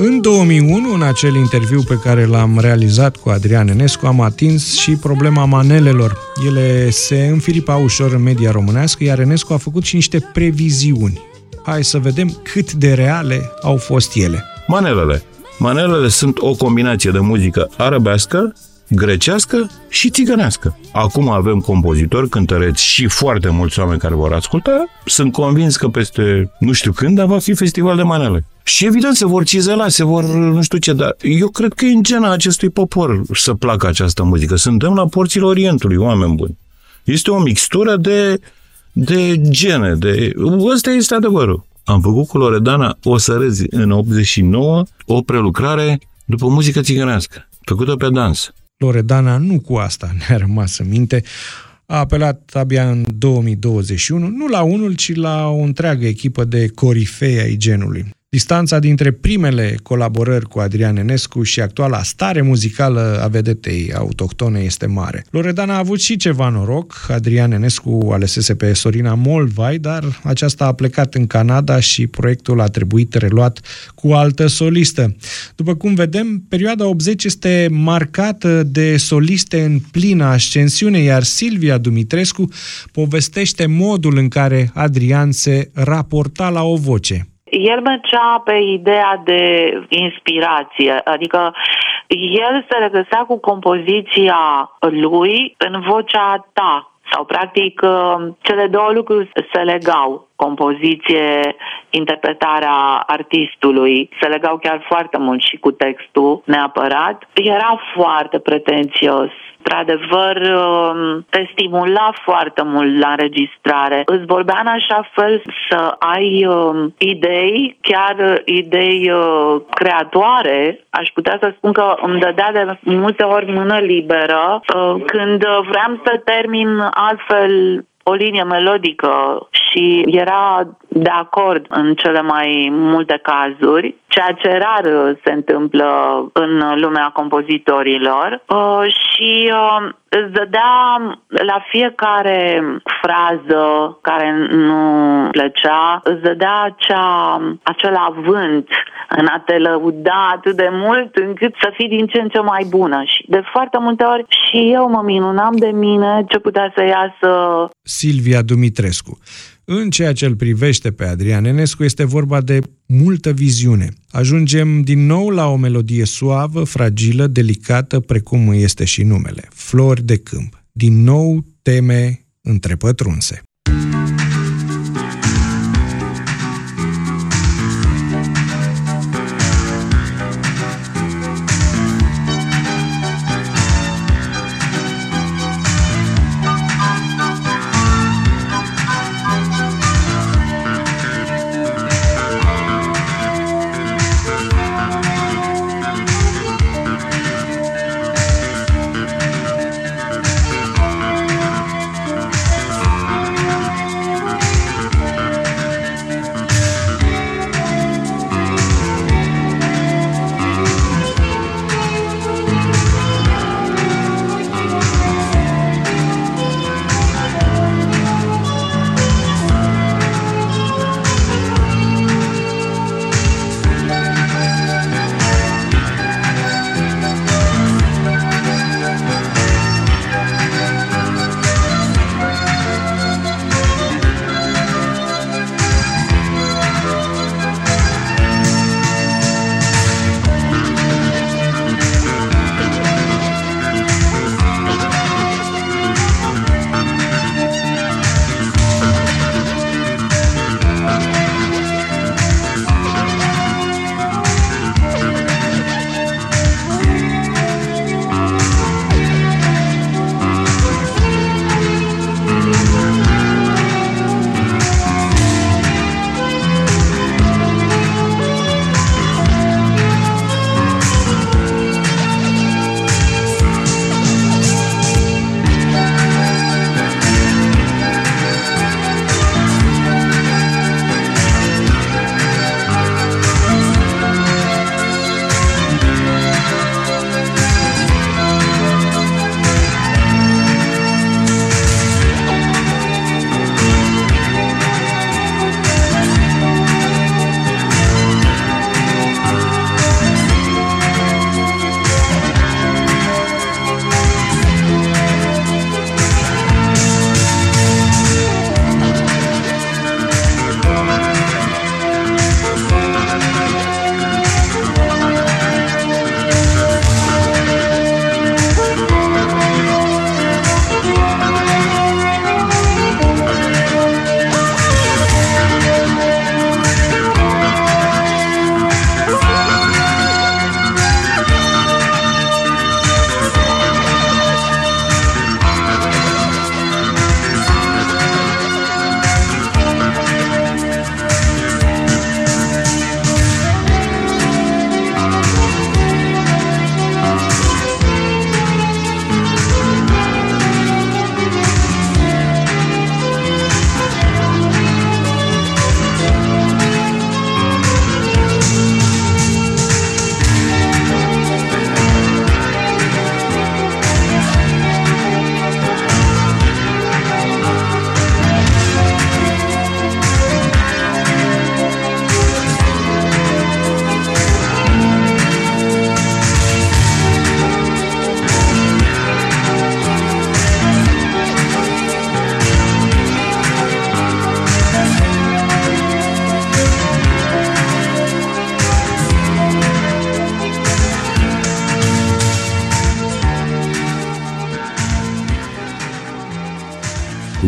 În două mii unu, în acel interviu pe care l-am realizat cu Adrian Enescu, am atins și problema manelelor. Ele se înfiripau ușor în media românească, iar Enescu a făcut și niște previziuni. Hai să vedem cât de reale au fost ele. Manelele. Manelele sunt o combinație de muzică arăbească, grecească și țigănească. Acum avem compozitori, cântăreți și foarte mulți oameni care vor asculta. Sunt convins că peste nu știu când, dar va fi festival de manele. Și evident se vor cizela, se vor nu știu ce, dar eu cred că e în gena acestui popor să placă această muzică. Suntem la porțile Orientului, oameni buni. Este o mixtură de, de gene, de... Ăsta este adevărul. Am făcut cu Loredana, o să râzi, în optzeci și nouă, o prelucrare după muzică țigănească. făcut-o pe dans. Loredana nu cu asta ne-a rămas în minte. A apelat abia în două mii douăzeci și unu, nu la unul, ci la o întreagă echipă de corifei ai genului. Distanța dintre primele colaborări cu Adrian Enescu și actuala stare muzicală a vedetei autohtone este mare. Loredana a avut și ceva noroc. Adrian Enescu alesese pe Sorina Molvai, dar aceasta a plecat în Canada și proiectul a trebuit reluat cu altă solistă. După cum vedem, perioada optzeci este marcată de soliste în plină ascensiune, iar Silvia Dumitrescu povestește modul în care Adrian se raporta la o voce. El mergea pe ideea de inspirație, adică el se regăsea cu compoziția lui în vocea ta, sau practic cele două lucruri se legau, compoziție, interpretarea artistului, se legau chiar foarte mult și cu textul neapărat. Era foarte pretențios. Într-adevăr, te stimula foarte mult la înregistrare. Îți vorbea în așa fel să ai idei, chiar idei creatoare. Aș putea să spun că îmi dădea de multe ori mână liberă când vreau să termin altfel o linie melodică și era de acord în cele mai multe cazuri, ceea ce rar se întâmplă în lumea compozitorilor, și îți dădea la fiecare frază care nu plăcea, îți dădea acea, acel avânt în a te lăuda atât de mult încât să fii din ce în ce mai bună. Și de foarte multe ori și eu mă minunam de mine ce putea să iasă. Silvia Dumitrescu. În ceea ce îl privește pe Adrian Enescu este vorba de multă viziune. Ajungem din nou la o melodie suavă, fragilă, delicată, precum este și numele. Flori de câmp. Din nou teme întrepătrunse.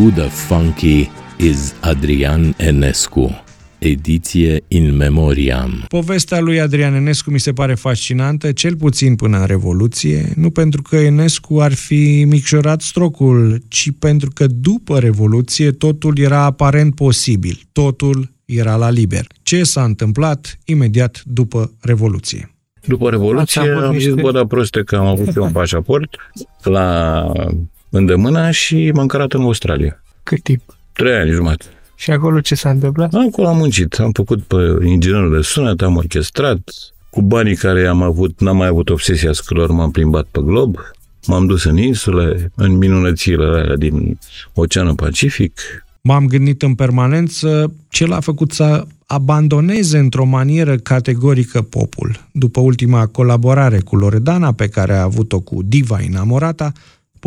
Who the Funky is Adrian Enescu, ediție in memoriam. Povestea lui Adrian Enescu mi se pare fascinantă, cel puțin până în Revoluție, nu pentru că Enescu ar fi micșorat strocul, ci pentru că după Revoluție totul era aparent posibil, totul era la liber. Ce s-a întâmplat imediat după Revoluție? După Revoluție am zis, bă, da proste că am avut eu un pașaport la îndemână și m-am cărat în Australia. Cât timp? Trei ani jumătate. Și acolo ce s-a întâmplat? Acolo am muncit. Am făcut pe inginerul de sunet, am orchestrat. Cu banii care am avut, n-am mai avut obsesia scălor, m-am plimbat pe glob. M-am dus în insule, în minunățile alea din Oceanul Pacific. M-am gândit în permanență ce l-a făcut să abandoneze într-o manieră categorică popul. După ultima colaborare cu Loredana, pe care a avut-o cu Diva Inamorata,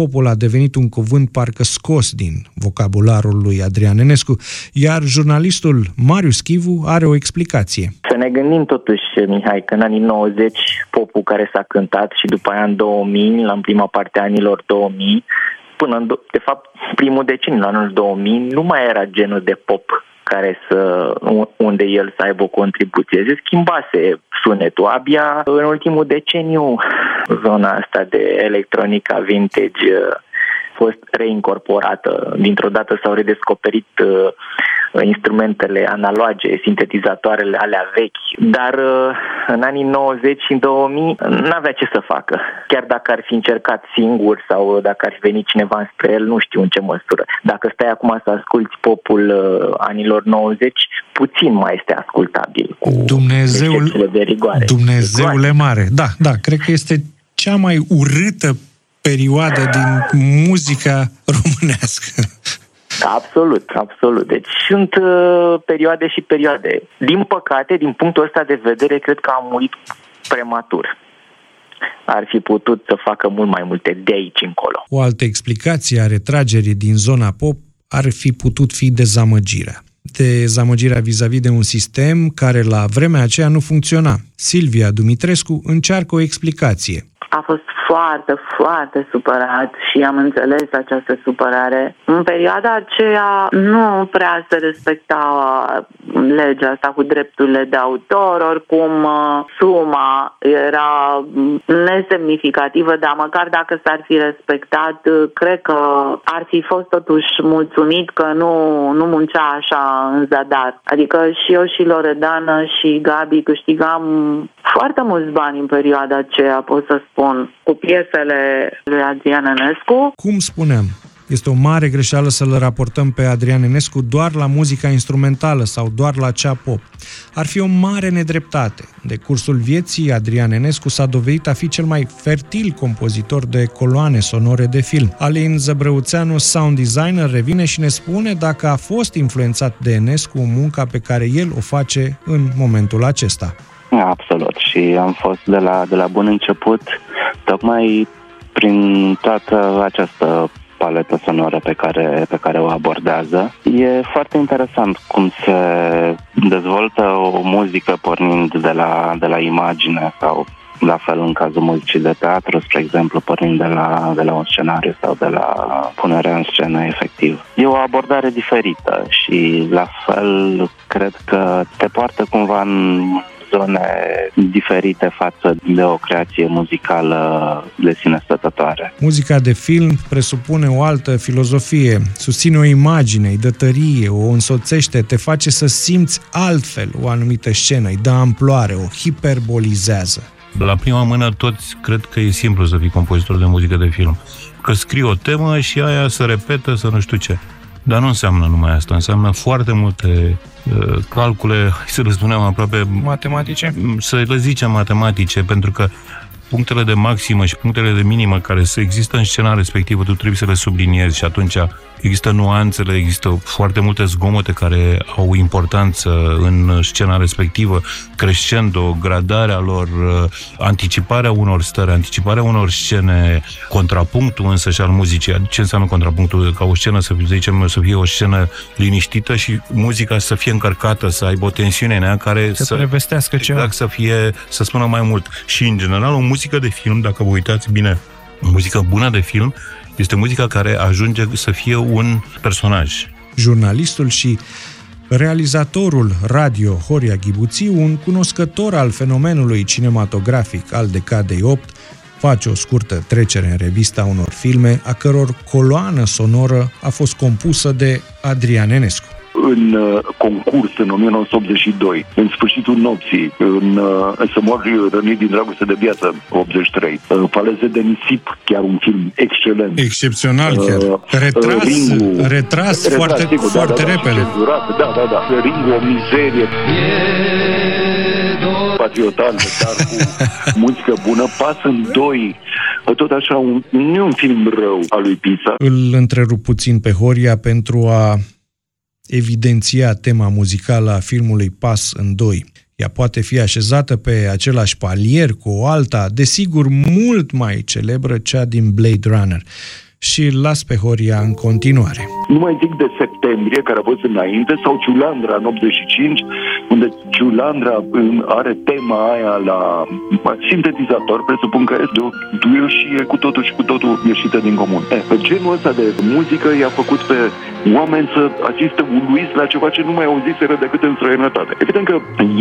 popul a devenit un cuvânt parcă scos din vocabularul lui Adrian Enescu, iar jurnalistul Marius Chivu are o explicație. Să ne gândim totuși, Mihai, că în anii nouăzeci popul care s-a cântat și după aia în două mii, la prima parte a anilor două mii, până în, de fapt, primul deceniu, la anul două mii, nu mai era genul de pop care să, unde el să aibă o contribuție. Se schimbase sunetul. Abia în ultimul deceniu zona asta de electronica vintage a fost reincorporată. Dintr-o dată s-au redescoperit instrumentele analoage, sintetizatoarele alea vechi, dar în anii nouăzeci și în două mii n-avea ce să facă. Chiar dacă ar fi încercat singur sau dacă ar fi venit cineva spre el, nu știu în ce măsură. Dacă stai acum să asculti popul anilor nouăzeci, puțin mai este ascultabil. Dumnezeul, Dumnezeule mare, da, da, cred că este cea mai urâtă perioadă din muzica românească. Absolut, absolut. Deci sunt uh, perioade și perioade. Din păcate, din punctul ăsta de vedere, cred că am murit prematur. Ar fi putut să facă mult mai multe de aici încolo. O altă explicație a retragerii din zona pop ar fi putut fi dezamăgirea. Dezamăgirea vis-a-vis de un sistem care la vremea aceea nu funcționa. Silvia Dumitrescu încearcă o explicație. A fost foarte, foarte supărat și am înțeles această supărare. În perioada aceea nu prea se respecta legea asta cu drepturile de autor, oricum suma era nesemnificativă, dar măcar dacă s-ar fi respectat, cred că ar fi fost totuși mulțumit că nu, nu muncea așa în zadar. Adică și eu și Loredana și Gabi câștigam foarte mulți bani în perioada aceea, pot să spun, cu piesele lui Adrian Enescu. Cum spuneam, este o mare greșeală să-l raportăm pe Adrian Enescu doar la muzica instrumentală sau doar la cea pop. Ar fi o mare nedreptate. De cursul vieții, Adrian Enescu s-a dovedit a fi cel mai fertil compozitor de coloane sonore de film. Alin Zăbrăuțeanu, sound designer, revine și ne spune dacă a fost influențat de Enescu în munca pe care el o face în momentul acesta. Absolut. Și am fost de la, de la bun început, tocmai prin toată această paletă sonoră pe care, pe care o abordează. E foarte interesant cum se dezvoltă o muzică pornind de la, de la imagine sau la fel în cazul muzicii de teatru, spre exemplu, pornind de la, de la un scenariu sau de la punerea în scenă, efectiv. E o abordare diferită și la fel cred că te poartă cumva în zone diferite față de o creație muzicală de sine stătătoare. Muzica de film presupune o altă filozofie, susține o imagine, îi dă tărie, o însoțește, te face să simți altfel o anumită scenă, îi dă amploare, o hiperbolizează. La prima mână toți cred că e simplu să fii compozitor de muzică de film, că scrii o temă și aia se repetă, să nu știu ce. Dar nu înseamnă numai asta, înseamnă foarte multe uh, calcule, să le spunem aproape... Matematice? Să le zicem matematice, pentru că punctele de maximă și punctele de minimă care se există în scena respectivă, tu trebuie să le subliniezi și atunci există nuanțele, există foarte multe zgomote care au importanță în scena respectivă, crescendo, gradarea lor, anticiparea unor stări, anticiparea unor scene, contrapunctul însă și al muzicii. Ce înseamnă contrapunctul? Ca o scenă să fie, zicem, să fie o scenă liniștită și muzica să fie încărcată, să aibă o tensiune în ea care să, să prevestească exact, ceva. Să fie, să spună mai mult. Și în general, o muzică de film, dacă vă uitați bine muzică bună de film este muzica care ajunge să fie un personaj. Jurnalistul și realizatorul radio Horia Ghibuțiu, un cunoscător al fenomenului cinematografic al decadei opt, face o scurtă trecere în revista unor filme a căror coloană sonoră a fost compusă de Adrian Enescu. În concurs, în o mie nouă sute optzeci și doi, în sfârșitul nopții, în Să mor rănit din dragoste de viață, optzeci și trei, Faleze de nisip, chiar un film excelent. Excepțional chiar. Retras, Ringu, retras, retras foarte, sigur, foarte da, da, repede. Da, da, da, da. Ringu, o mizerie. Patriotan, dar cu muzică bună, Pas în doi. Tot așa, un, nu e un film rău al lui Pisa. Îl întrerup puțin pe Horia pentru a evidenția tema muzicală a filmului Pas în doi. Ea poate fi așezată pe același palier cu o alta, desigur mult mai celebră, cea din Blade Runner. Și las pe Horia în continuare. Nu mai zic de Septembrie, care a fost înainte, sau Ciulandra în optzeci și cinci, unde Ciulandra are tema aia la sintetizator, presupun că este o duel și e cu totul și cu totul ieșită din comun. E, genul ăsta de muzică i-a făcut pe oameni să asiste uluiți la ceva ce nu mai auziseră decât în străinătate. Evident că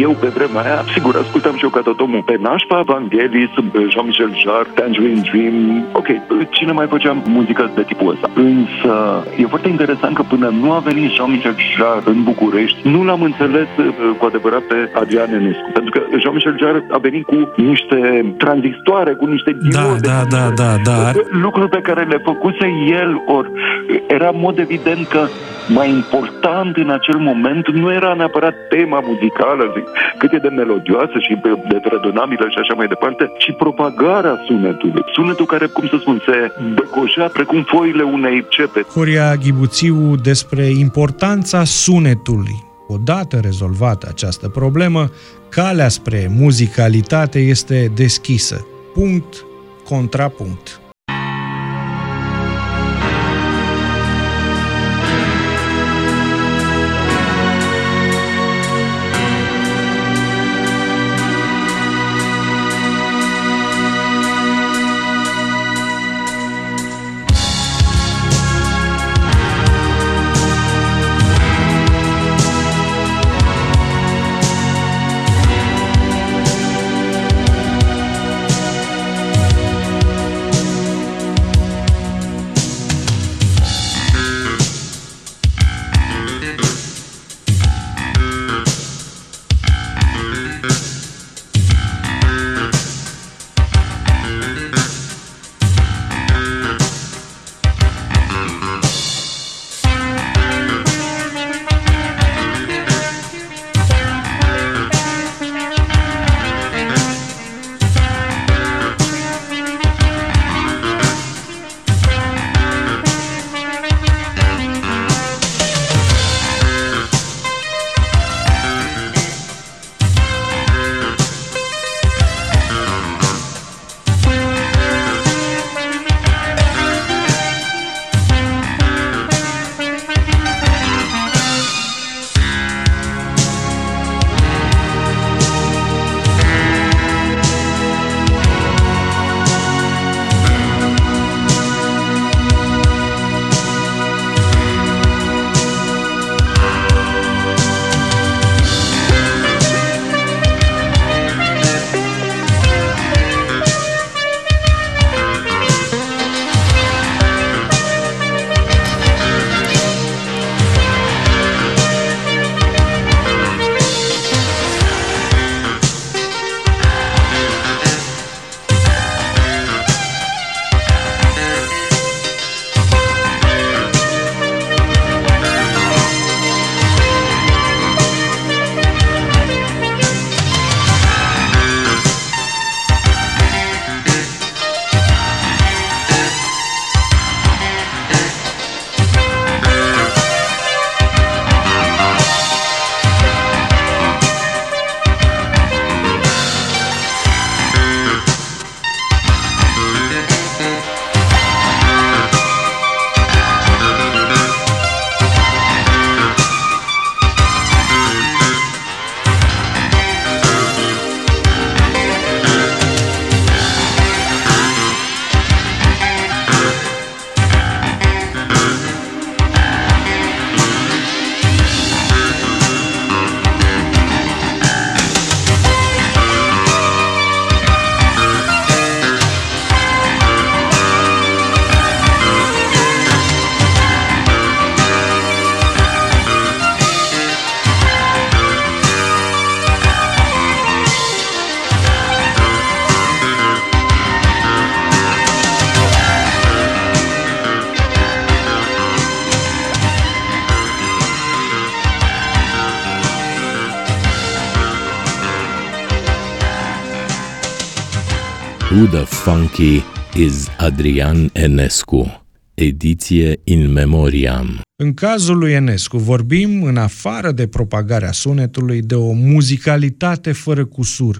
eu pe vremea aia, sigur, ascultam și eu Catotomul pe nașpa, Vangelis, Jean-Michel Jarre, Tangerine Dream, ok, cine mai făcea muzică de tipul ăsta. Însă e foarte interesant că până nu a venit Jean-Michel Jarre în București, nu l-am înțeles cu adevărat pe Adrian Enescu. Pentru că Jean-Michel Jarre a venit cu niște tranzistoare, cu niște diode. Da, da, da, da, da. Lucruri pe care le făcuse el, ori era în mod evident că mai important în acel moment nu era neapărat tema muzicală, zic, cât e de melodioasă și de redonabilă și așa mai departe, ci propagarea sunetului. Sunetul care, cum să spun, se decoșea precum foile unei cepe. Horia Ghibuțiu despre importanța sunetului. Odată rezolvată această problemă, calea spre muzicalitate este deschisă. Punct contra punct. Who the Funky is Adrian Enescu, ediție in memoriam. În cazul lui Enescu vorbim, în afară de propagarea sunetului, de o muzicalitate fără cusur.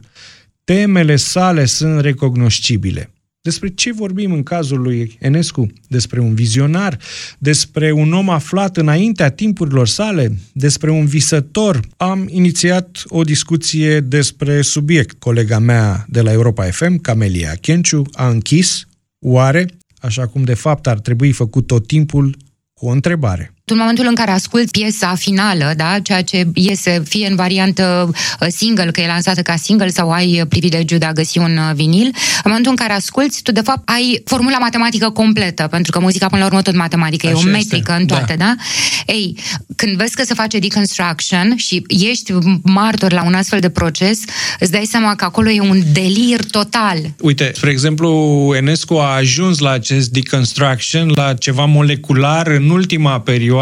Temele sale sunt recognoscibile. Despre ce vorbim în cazul lui Enescu? Despre un vizionar, despre un om aflat înaintea timpurilor sale, despre un visător. Am inițiat o discuție despre subiect. Colega mea de la Europa F M, Camelia Chenciu, a închis, oare, așa cum de fapt ar trebui făcut tot timpul, cu o întrebare. În momentul în care ascult piesa finală, da, ceea ce iese fie în variantă single, că e lansată ca single, sau ai privilegiu de a găsi un vinil, în momentul în care asculți, tu de fapt ai formula matematică completă, pentru că muzica până la urmă tot matematică, așa e, o metrică este în toate, da. da? Ei, când vezi că se face deconstruction și ești martor la un astfel de proces, îți dai seama că acolo e un delir total. Uite, spre exemplu, Enescu a ajuns la acest deconstruction, la ceva molecular în ultima perioadă,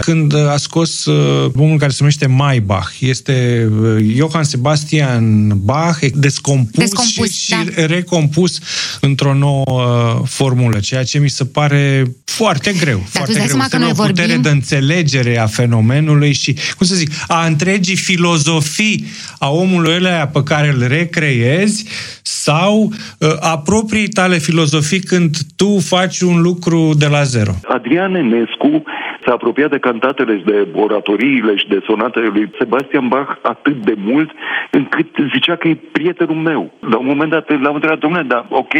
când a scos albumul uh, care se numește Mai Bach. Este Johann Sebastian Bach descompus, descompus și, da. și recompus într-o nouă uh, formulă, ceea ce mi se pare foarte greu. Dar foarte greu. Este o putere vorbim... de înțelegere a fenomenului și, cum să zic, a întregii filozofii a omului ăla pe care îl recreezi sau uh, a proprii tale filozofii când tu faci un lucru de la zero. Adrian Enescu s-a apropiat de cantatele și de oratoriile și de sonatele lui Sebastian Bach atât de mult, încât zicea că e prietenul meu. La un moment dat l-am întrebat, domnule, dar ok,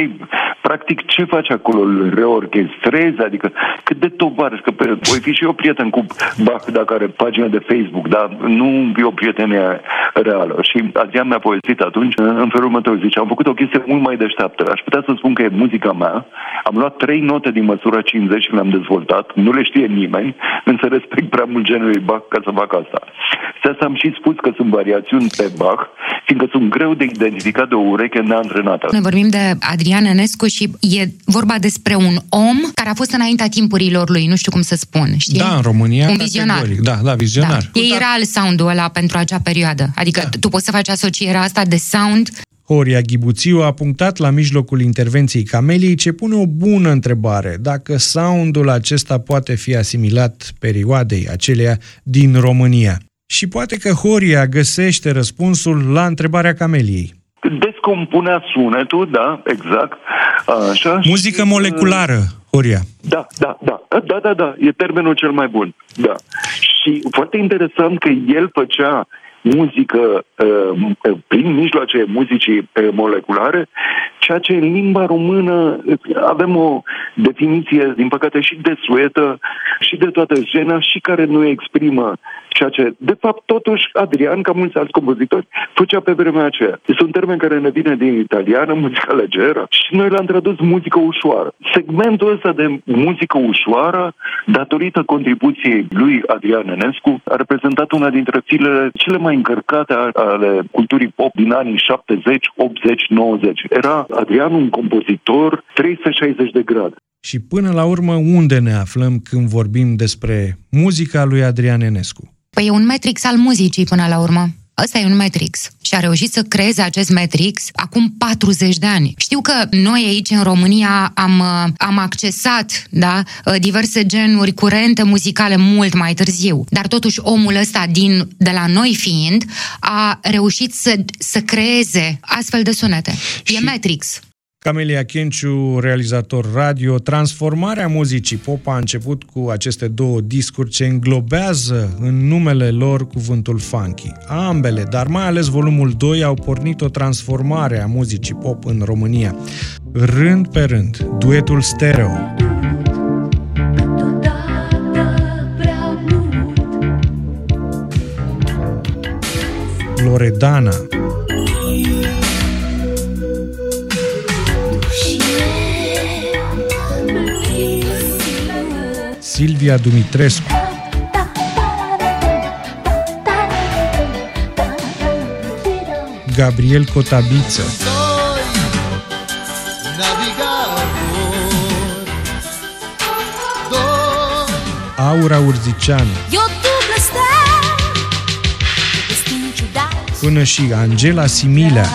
practic ce faci acolo? Îl reorchestrezi? Adică cât de tovarăși, că voi fi și eu prieten cu Bach dacă are pagina de Facebook, dar nu e o prietenie reală. Și Adrian mi-a povestit atunci, în felul următor, zice, am făcut o chestie mult mai deșteaptă. Aș putea să spun că e muzica mea, am luat trei note din măsura cincizeci și le-am dezvoltat, nu le știe nimeni, însă respect prea mult genului Bach ca să fac asta. Și asta am și spus că sunt variațiuni pe Bach, fiindcă sunt greu de identificat de o ureche neantrenată. Noi vorbim de Adrian Enescu și e vorba despre un om care a fost înaintea timpurilor lui, nu știu cum să spun, știi? Da, în România, un vizionar. Da, da, vizionar. Da. E real sound-ul ăla pentru acea perioadă. Adică da. tu poți să faci asocierea asta de sound. Horia Ghibuțiu a punctat la mijlocul intervenției Cameliei ce pune o bună întrebare, dacă sound-ul acesta poate fi asimilat perioadei aceleia din România. Și poate că Horia găsește răspunsul la întrebarea Cameliei. Descompunea sunetul, da, exact. Așa. Muzică moleculară, Horia. Da, da, da, da, da, da, e termenul cel mai bun, da. Și foarte interesant că el făcea muzică prin mijloace muzicii moleculare, ceea ce în limba română avem o definiție, din păcate, și desuetă, și de toată jena, și care nu exprimă ceea ce, de fapt, totuși, Adrian, ca mulți alți compozitori, făcea pe vremea aceea. Este un termen care ne vine din italiană, muzica legeră, și noi l-am tradus muzică ușoară. Segmentul ăsta de muzică ușoară, datorită contribuției lui Adrian Enescu, a reprezentat una dintre filele cele mai încărcate ale culturii pop din anii șaptezeci, optzeci, nouăzeci. Era Adrian un compozitor trei sute șaizeci de grade. Și până la urmă, unde ne aflăm când vorbim despre muzica lui Adrian Enescu? Păi e un matrix al muzicii până la urmă. Ăsta e un matrix și a reușit să creeze acest matrix acum patruzeci de ani. Știu că noi aici în România am, am accesat da, diverse genuri curente muzicale mult mai târziu, dar totuși omul ăsta din, de la noi fiind a reușit să, să creeze astfel de sunete. Și... e matrix. Camelia Chenciu, realizator radio, transformarea muzicii pop a început cu aceste două discuri ce înglobează în numele lor cuvântul funky. Ambele, dar mai ales volumul doi, au pornit o transformare a muzicii pop în România. Rând pe rând, duetul Stereo. Loredana. Silvia Dumitrescu. Gabriel Cotabiță. Aura Urzicianu. Până și Angela Similea.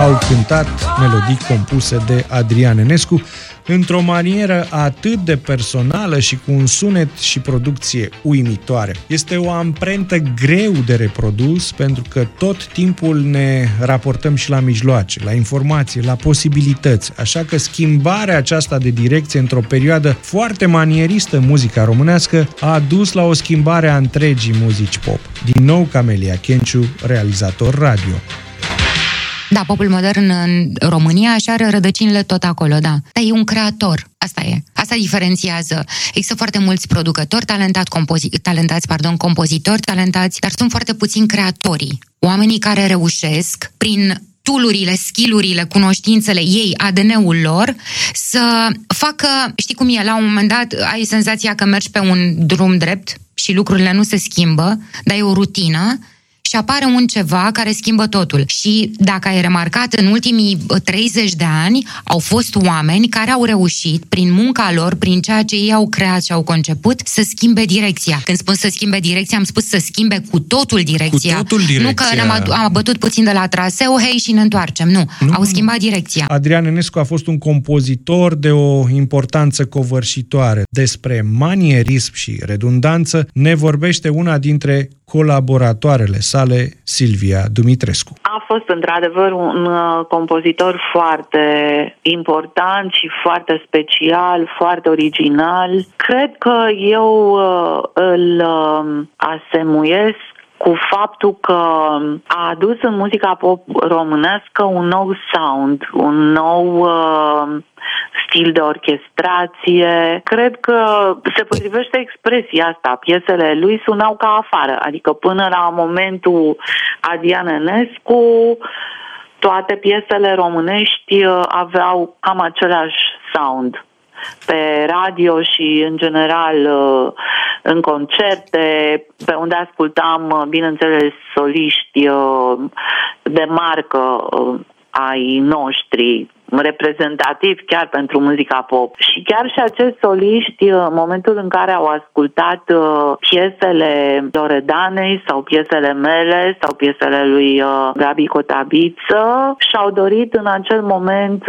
au cântat melodii compuse de Adrian Enescu într-o manieră atât de personală și cu un sunet și producție uimitoare. Este o amprentă greu de reprodus pentru că tot timpul ne raportăm și la mijloace, la informații, la posibilități, așa că schimbarea aceasta de direcție într-o perioadă foarte manieristă în muzica românească a dus la o schimbare a întregii muzici pop. Din nou Camelia Chenciu, realizator radio. Da, popul modern în România și are rădăcinile tot acolo, da. Dar e un creator, asta e. Asta diferențiază. Există foarte mulți producători talentați, compozi- talentați pardon, compozitori talentați, dar sunt foarte puțini creatorii. Oamenii care reușesc prin tool-urile, skill-urile, cunoștințele ei, A D N-ul lor, să facă, știi cum e, la un moment dat ai senzația că mergi pe un drum drept și lucrurile nu se schimbă, dar e o rutină și apare un ceva care schimbă totul. Și dacă ai remarcat, în ultimii treizeci de ani au fost oameni care au reușit, prin munca lor, prin ceea ce ei au creat și au conceput, să schimbe direcția. Când spun să schimbe direcția, am spus să schimbe cu totul direcția. Cu totul direcția. Nu că ne-am abătut puțin de la traseu, hei, și ne întoarcem. Nu, nu, au schimbat direcția. Adrian Enescu a fost un compozitor de o importanță covârșitoare. Despre manierism și redundanță ne vorbește una dintre colaboratoarele sale, Silvia Dumitrescu. A fost într-adevăr un uh, compozitor foarte important și foarte special, foarte original. Cred că eu uh, îl uh, asemuiesc cu faptul că a adus în muzica pop românească un nou sound, un nou uh, stil de orchestrație. Cred că se potrivește expresia asta. Piesele lui sunau ca afară, adică până la momentul Adrian Enescu, toate piesele românești aveau cam același sound. Pe radio și, în general, în concerte, pe unde ascultam, bineînțeles, soliști de marcă ai noștri, reprezentativ chiar pentru muzica pop. Și chiar și acești soliști, în momentul în care au ascultat piesele Loredanei sau piesele mele sau piesele lui Gabi Cotabiță, și-au dorit în acel moment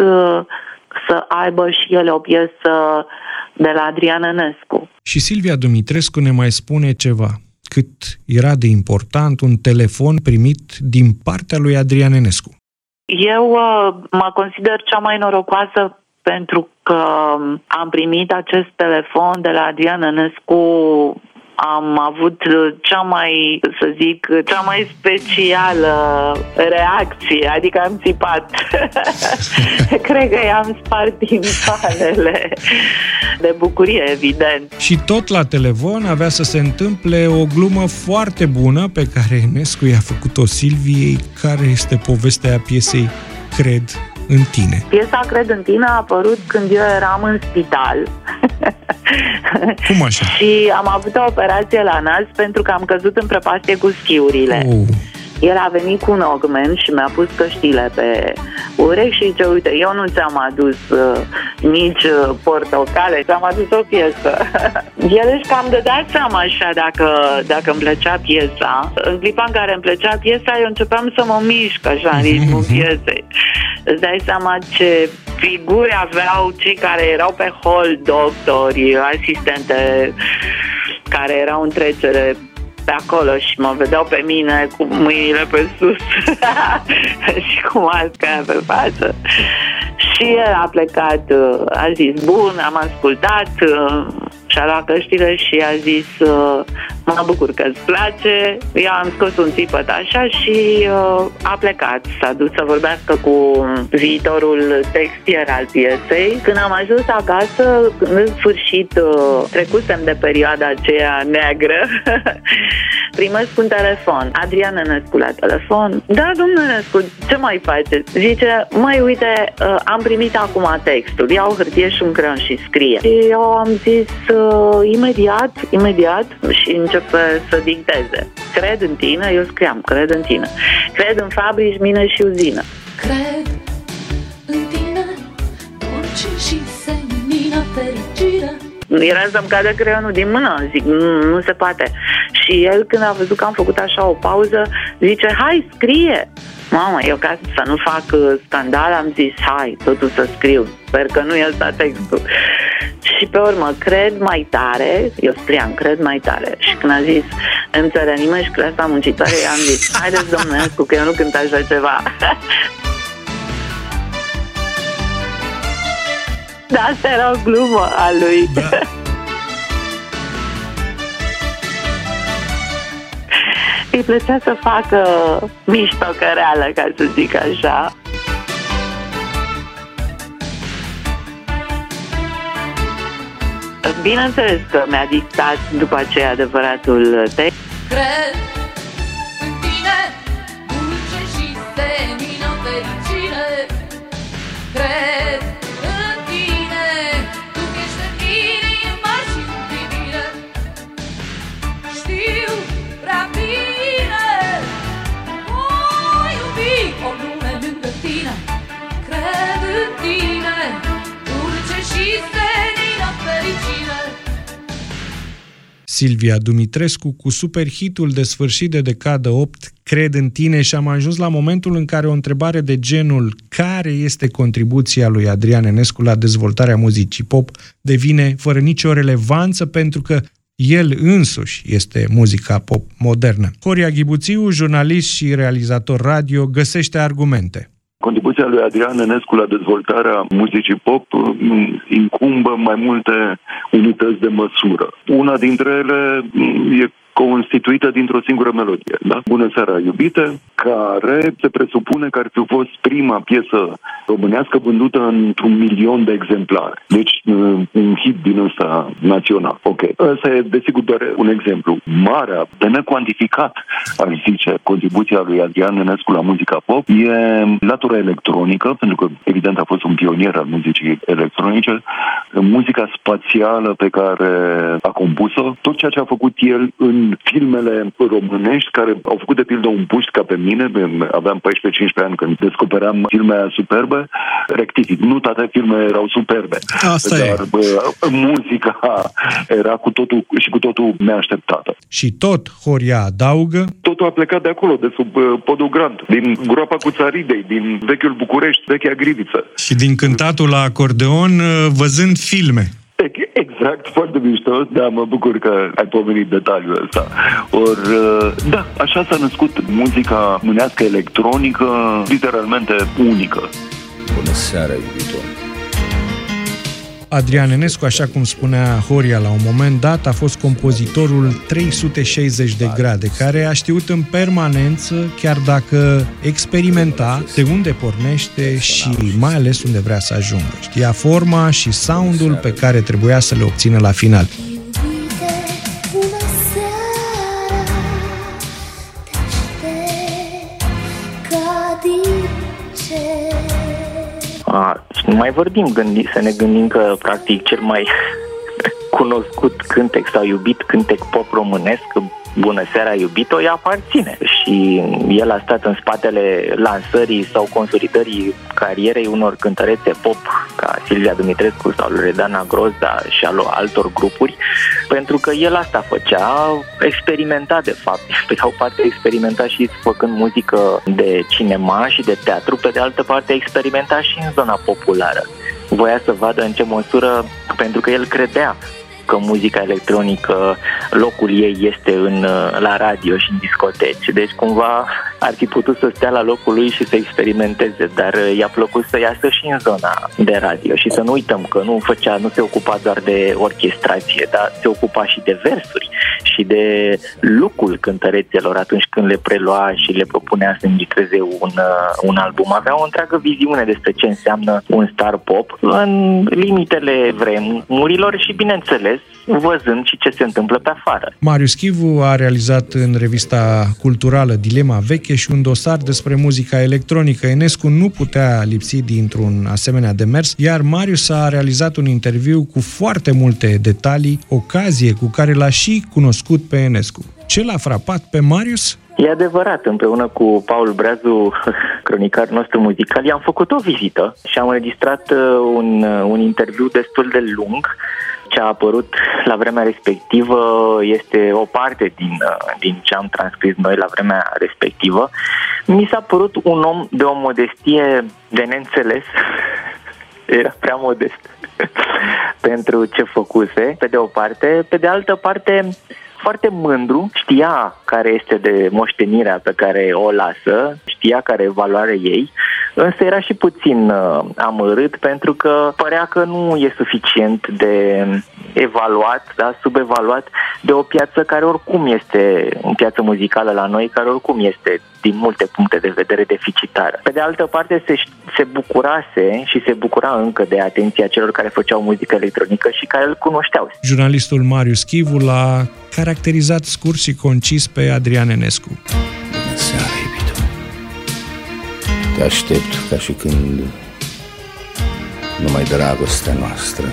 să aibă și ele o piesă de la Adrian Enescu. Și Silvia Dumitrescu ne mai spune ceva. Cât era de important un telefon primit din partea lui Adrian Enescu. Eu uh, mă consider cea mai norocoasă pentru că am primit acest telefon de la Adrian Enescu. Am avut cea mai, să zic, cea mai specială reacție, adică am țipat. Cred că i-am spart timpanele de bucurie, evident. Și tot la telefon avea să se întâmple o glumă foarte bună pe care Enescu i-a făcut-o Silviei, care este povestea piesei Cred în tine. Piesa Cred în tine a apărut când eu eram în spital. Cum așa? Și am avut o operație la nas pentru că am căzut în prăpastie cu schiurile. Uh. El a venit cu un augment și mi-a pus căștile pe urechi și zice, uite, eu nu ți-am adus uh, nici uh, portocale, ți-am adus o piesă. El își cam dădea seama așa dacă, dacă îmi plăcea piesa. În clipa în care îmi plăcea piesa, eu începeam să mă mișc așa în ritmul piesei. Îți dai seama ce figuri aveau cei care erau pe hol, doctori, asistente care erau în trecere pe acolo și mă vedeau pe mine cu mâinile pe sus și cu masca pe față. Și el a plecat, a zis, bun, am ascultat, și-a luat căștile și a zis, mă bucur că îți place. Eu am scos un țipăt așa și a plecat. S-a dus să vorbească cu viitorul textier al piesei. Când am ajuns acasă, în sfârșit trecusem de perioada aceea neagră, primesc un telefon. Adrian Enescu la telefon. Da, domnule Enescu, ce mai faceți? Zice, măi, uite, am primit acum textul. Iau hârtie și un creion și scrie. Și eu am zis, imediat, imediat, și începe să dicteze. Cred în tine, eu scriam, cred în tine. Cred în fabrici, mine și uzină. Cred în tine, orice și semină fericirea. Era să-mi cadă creionul din mână, zic, nu, nu se poate. Și el, când a văzut că am făcut așa o pauză, zice, hai, scrie! Mamă, eu ca să nu fac scandal am zis, hai, totul să scriu, sper că nu e ăsta textul. Și pe urmă, cred mai tare, eu scriam, cred mai tare. Și când a zis, îmi țărănimă și clasa muncitoare, am zis, haideți domnule, cu că eu nu cânt așa ceva. Da, asta era o glumă a lui. Da. Îi plăcea să facă miștocăreală, ca să zic așa. Bineînțeles că mi-a dictat după aceea adevăratul text. Cred în tine, dulce și semină fericire. Cred în tine, tu ești în inima și în privire. Știu prea bine, voi iubi o lume lângă tine. Cred în tine, dulce și semină. Silvia Dumitrescu cu superhitul de sfârșit de decadă opt, Cred în tine, și am ajuns la momentul în care o întrebare de genul care este contribuția lui Adrian Enescu la dezvoltarea muzicii pop devine fără nicio relevanță, pentru că el însuși este muzica pop modernă. Horia Ghibuțiu, jurnalist și realizator radio, găsește argumente. Contribuția lui Adrian Enescu la dezvoltarea muzicii pop incumbă mai multe unități de măsură. Una dintre ele e constituită dintr-o singură melodie, da? Bună seara, iubite, care se presupune că ar fi fost prima piesă românească vândută într-un milion de exemplare. Deci un hit din ăsta național. Ok. Ăsta e desigur doar un exemplu. Marea, de necuantificat, aș zice, contribuția lui Adrian Enescu la muzica pop e latura electronică, pentru că evident a fost un pionier al muzicii electronice, muzica spațială pe care a compus-o, tot ceea ce a făcut el în filmele românești, care au făcut de pildă un puști ca pe mine, aveam paisprezece cincisprezece ani când descopeream filme superbe, rectific, nu toate filmele erau superbe, asta dar e. Bă, muzica era cu totul și cu totul neașteptată. Și tot, Horia adaugă, totul a plecat de acolo, de sub podul Grand, din groapa cu Țaridei, din vechiul București, vechea Griviță. Și din cântatul la acordeon, văzând filme. Exact, foarte mișto, da, mă bucur că ai pomenit detaliul ăsta. Or, da, așa s-a născut muzica mânească electronică, literalmente unică. Bună seara, iubito! Adrian Enescu, așa cum spunea Horia la un moment dat, a fost compozitorul trei sute șaizeci de grade, care a știut în permanență, chiar dacă experimenta, de unde pornește și mai ales unde vrea să ajungă. Știa forma și sound-ul pe care trebuia să le obțină la final. A, nu mai vorbim gândi, să ne gândim că practic cel mai cunoscut cântec sau iubit cântec pop românesc, Bună seara, iubito, îi aparține. Și el a stat în spatele lansării sau consolidării carierei unor cântărețe pop ca Silvia Dumitrescu sau Loredana Groza și al altor grupuri, pentru că el asta făcea, experimenta de fapt. Pe de o parte experimenta și făcând muzică de cinema și de teatru, pe de altă parte experimenta și în zona populară. Voia să vadă în ce măsură, pentru că el credea că muzica electronică, locul ei este în, la radio și în discoteci. Deci cumva ar fi putut să stea la locul lui și să experimenteze, dar i-a plăcut să iasă și în zona de radio. Și să nu uităm că nu făcea, nu se ocupa doar de orchestrație, dar se ocupa și de versuri și de lucrul cântărețelor atunci când le prelua și le propunea să înregistreze un, un album. Avea o întreagă viziune despre ce înseamnă un star pop în limitele vremurilor și, bineînțeles, văzând și ce se întâmplă pe afară. Marius Chivu a realizat în revista culturală Dilema Veche și un dosar despre muzica electronică. Enescu nu putea lipsi dintr-un asemenea demers, iar Marius a realizat un interviu cu foarte multe detalii, ocazie cu care l-a și cunoscut pe Enescu. Ce l-a frapat pe Marius? E adevărat, împreună cu Paul Breazu, cronicarul nostru muzical, i-am făcut o vizită și am înregistrat un, un interviu destul de lung. Ce a apărut la vremea respectivă este o parte din, din ce am transcris noi la vremea respectivă. Mi s-a părut un om de o modestie de neînțeles. Era prea modest pentru ce făcuse, pe de o parte. Pe de altă parte, foarte mândru, știa care este de moștenirea pe care o lasă, știa care e valoarea ei, însă era și puțin amărât pentru că părea că nu e suficient de evaluat, da, subevaluat de o piață care oricum este, o piață muzicală la noi, care oricum este din multe puncte de vedere deficitară. Pe de altă parte, se, se bucurase și se bucura încă de atenția celor care făceau muzică electronică și care îl cunoșteau. Jurnalistul Marius Chivu l-a caracterizat scurt și concis pe Adrian Enescu. Bună seara, iubito. Te aștept ca și când numai dragostea noastră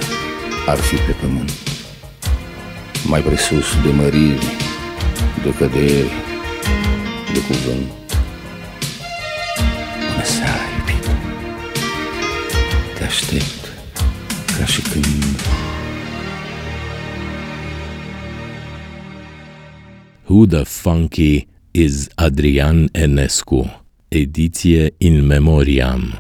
ar fi pe pământ, mai presus de măriri, de căderi, de cuvânt. Bună seara, iubito. Te aștept ca și când... Who the Funky is Adrian Enescu, ediție in memoriam.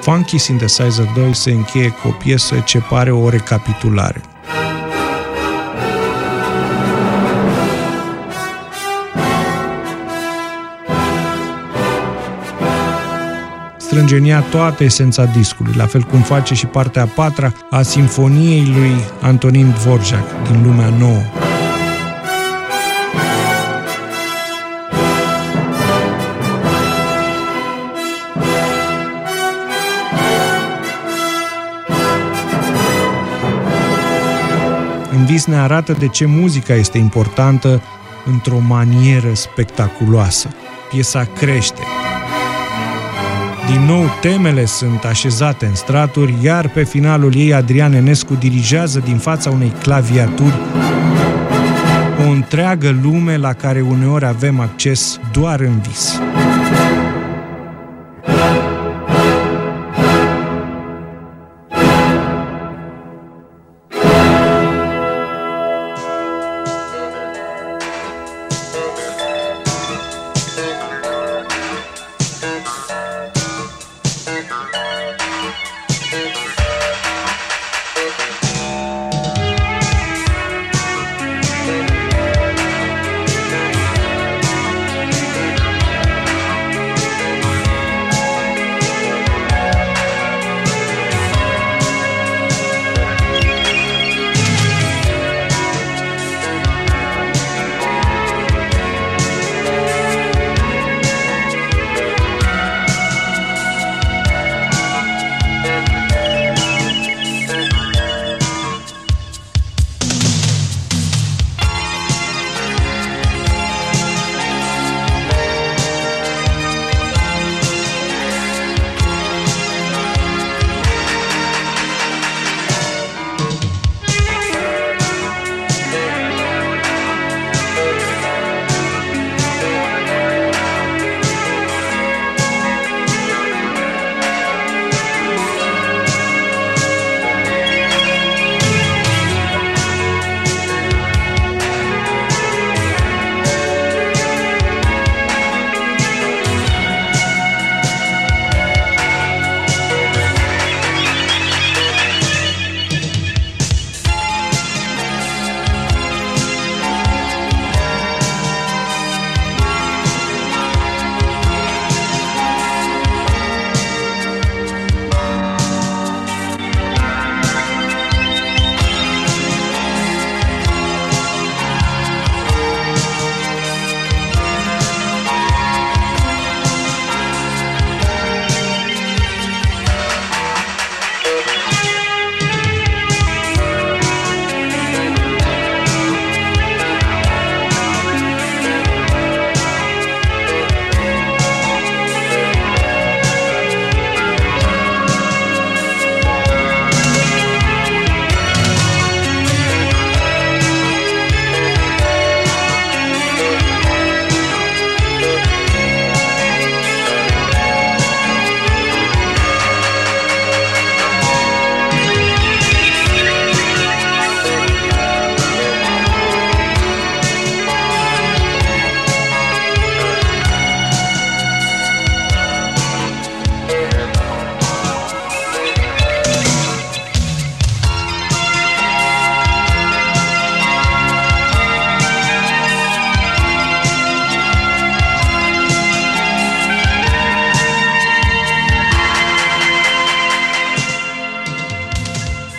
Funky Synthesizer doi se încheie cu o piesă ce pare o recapitulare. Strânge în ea toată esența discului, la fel cum face și partea a patra a simfoniei lui Antonin Dvorak din Lumea Nouă. În vis ne arată de ce muzica este importantă într-o manieră spectaculoasă. Piesa crește. Din nou, temele sunt așezate în straturi, iar pe finalul ei Adrian Enescu dirigează din fața unei claviaturi o întreagă lume la care uneori avem acces doar în vis.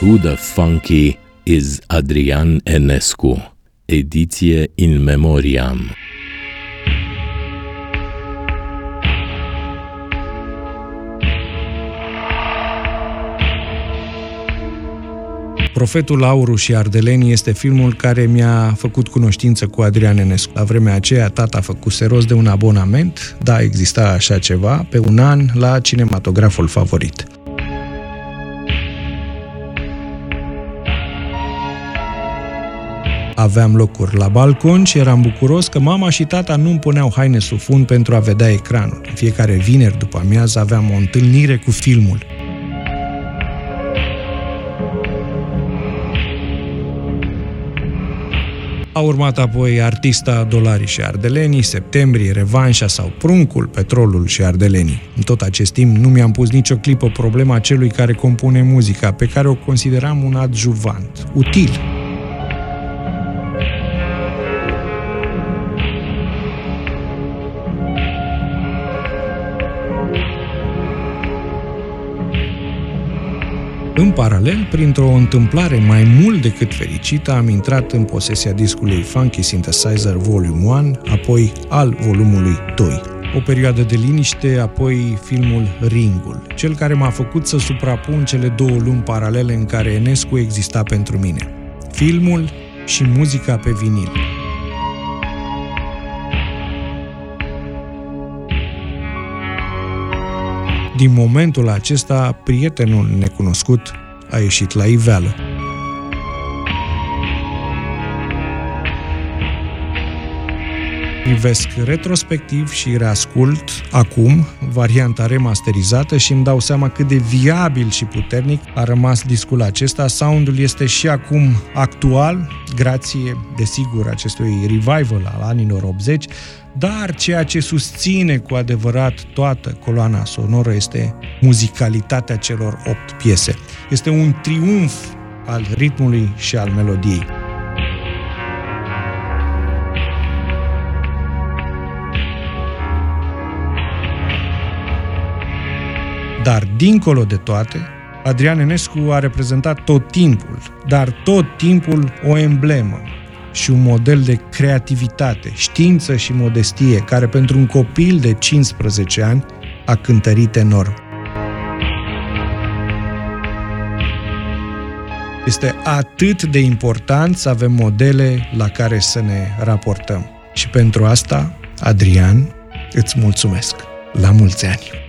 Who the Funky is Adrian Enescu, ediție in memoriam. Profetul Auru și Ardelenii este filmul care mi-a făcut cunoștință cu Adrian Enescu. La vremea aceea, tata făcuse rost de un abonament, da, exista așa ceva, pe un an la cinematograful favorit. Aveam locuri la balcon și eram bucuros că mama și tata nu-mi puneau haine sub fund pentru a vedea ecranul. În fiecare vineri după amiază aveam o întâlnire cu filmul. A urmat apoi Artista, Dolarii și Ardelenii, Septembrie, Revanșa sau Pruncul, Petrolul și Ardelenii. În tot acest timp nu mi-am pus nicio clipă problema celui care compune muzica, pe care o consideram un adjuvant, util. În paralel, printr-o întâmplare mai mult decât fericită, am intrat în posesia discului Funky Synthesizer Volume unu, apoi al volumului doi. O perioadă de liniște, apoi filmul Ringul, cel care m-a făcut să suprapun cele două lumi paralele în care Enescu exista pentru mine. Filmul și muzica pe vinil. Din momentul acesta, prietenul necunoscut a ieșit la iveală. Privesc retrospectiv și reascult acum varianta remasterizată și îmi dau seama cât de viabil și puternic a rămas discul acesta. Soundul este și acum actual, grație, desigur, acestui revival al anilor optzeci, dar ceea ce susține cu adevărat toată coloana sonoră este muzicalitatea celor opt piese. Este un triumf al ritmului și al melodiei. Dar, dincolo de toate, Adrian Enescu a reprezentat tot timpul, dar tot timpul o emblemă și un model de creativitate, știință și modestie, care pentru un copil de cincisprezece ani a cântărit enorm. Este atât de important să avem modele la care să ne raportăm. Și pentru asta, Adrian, îți mulțumesc! La mulți ani!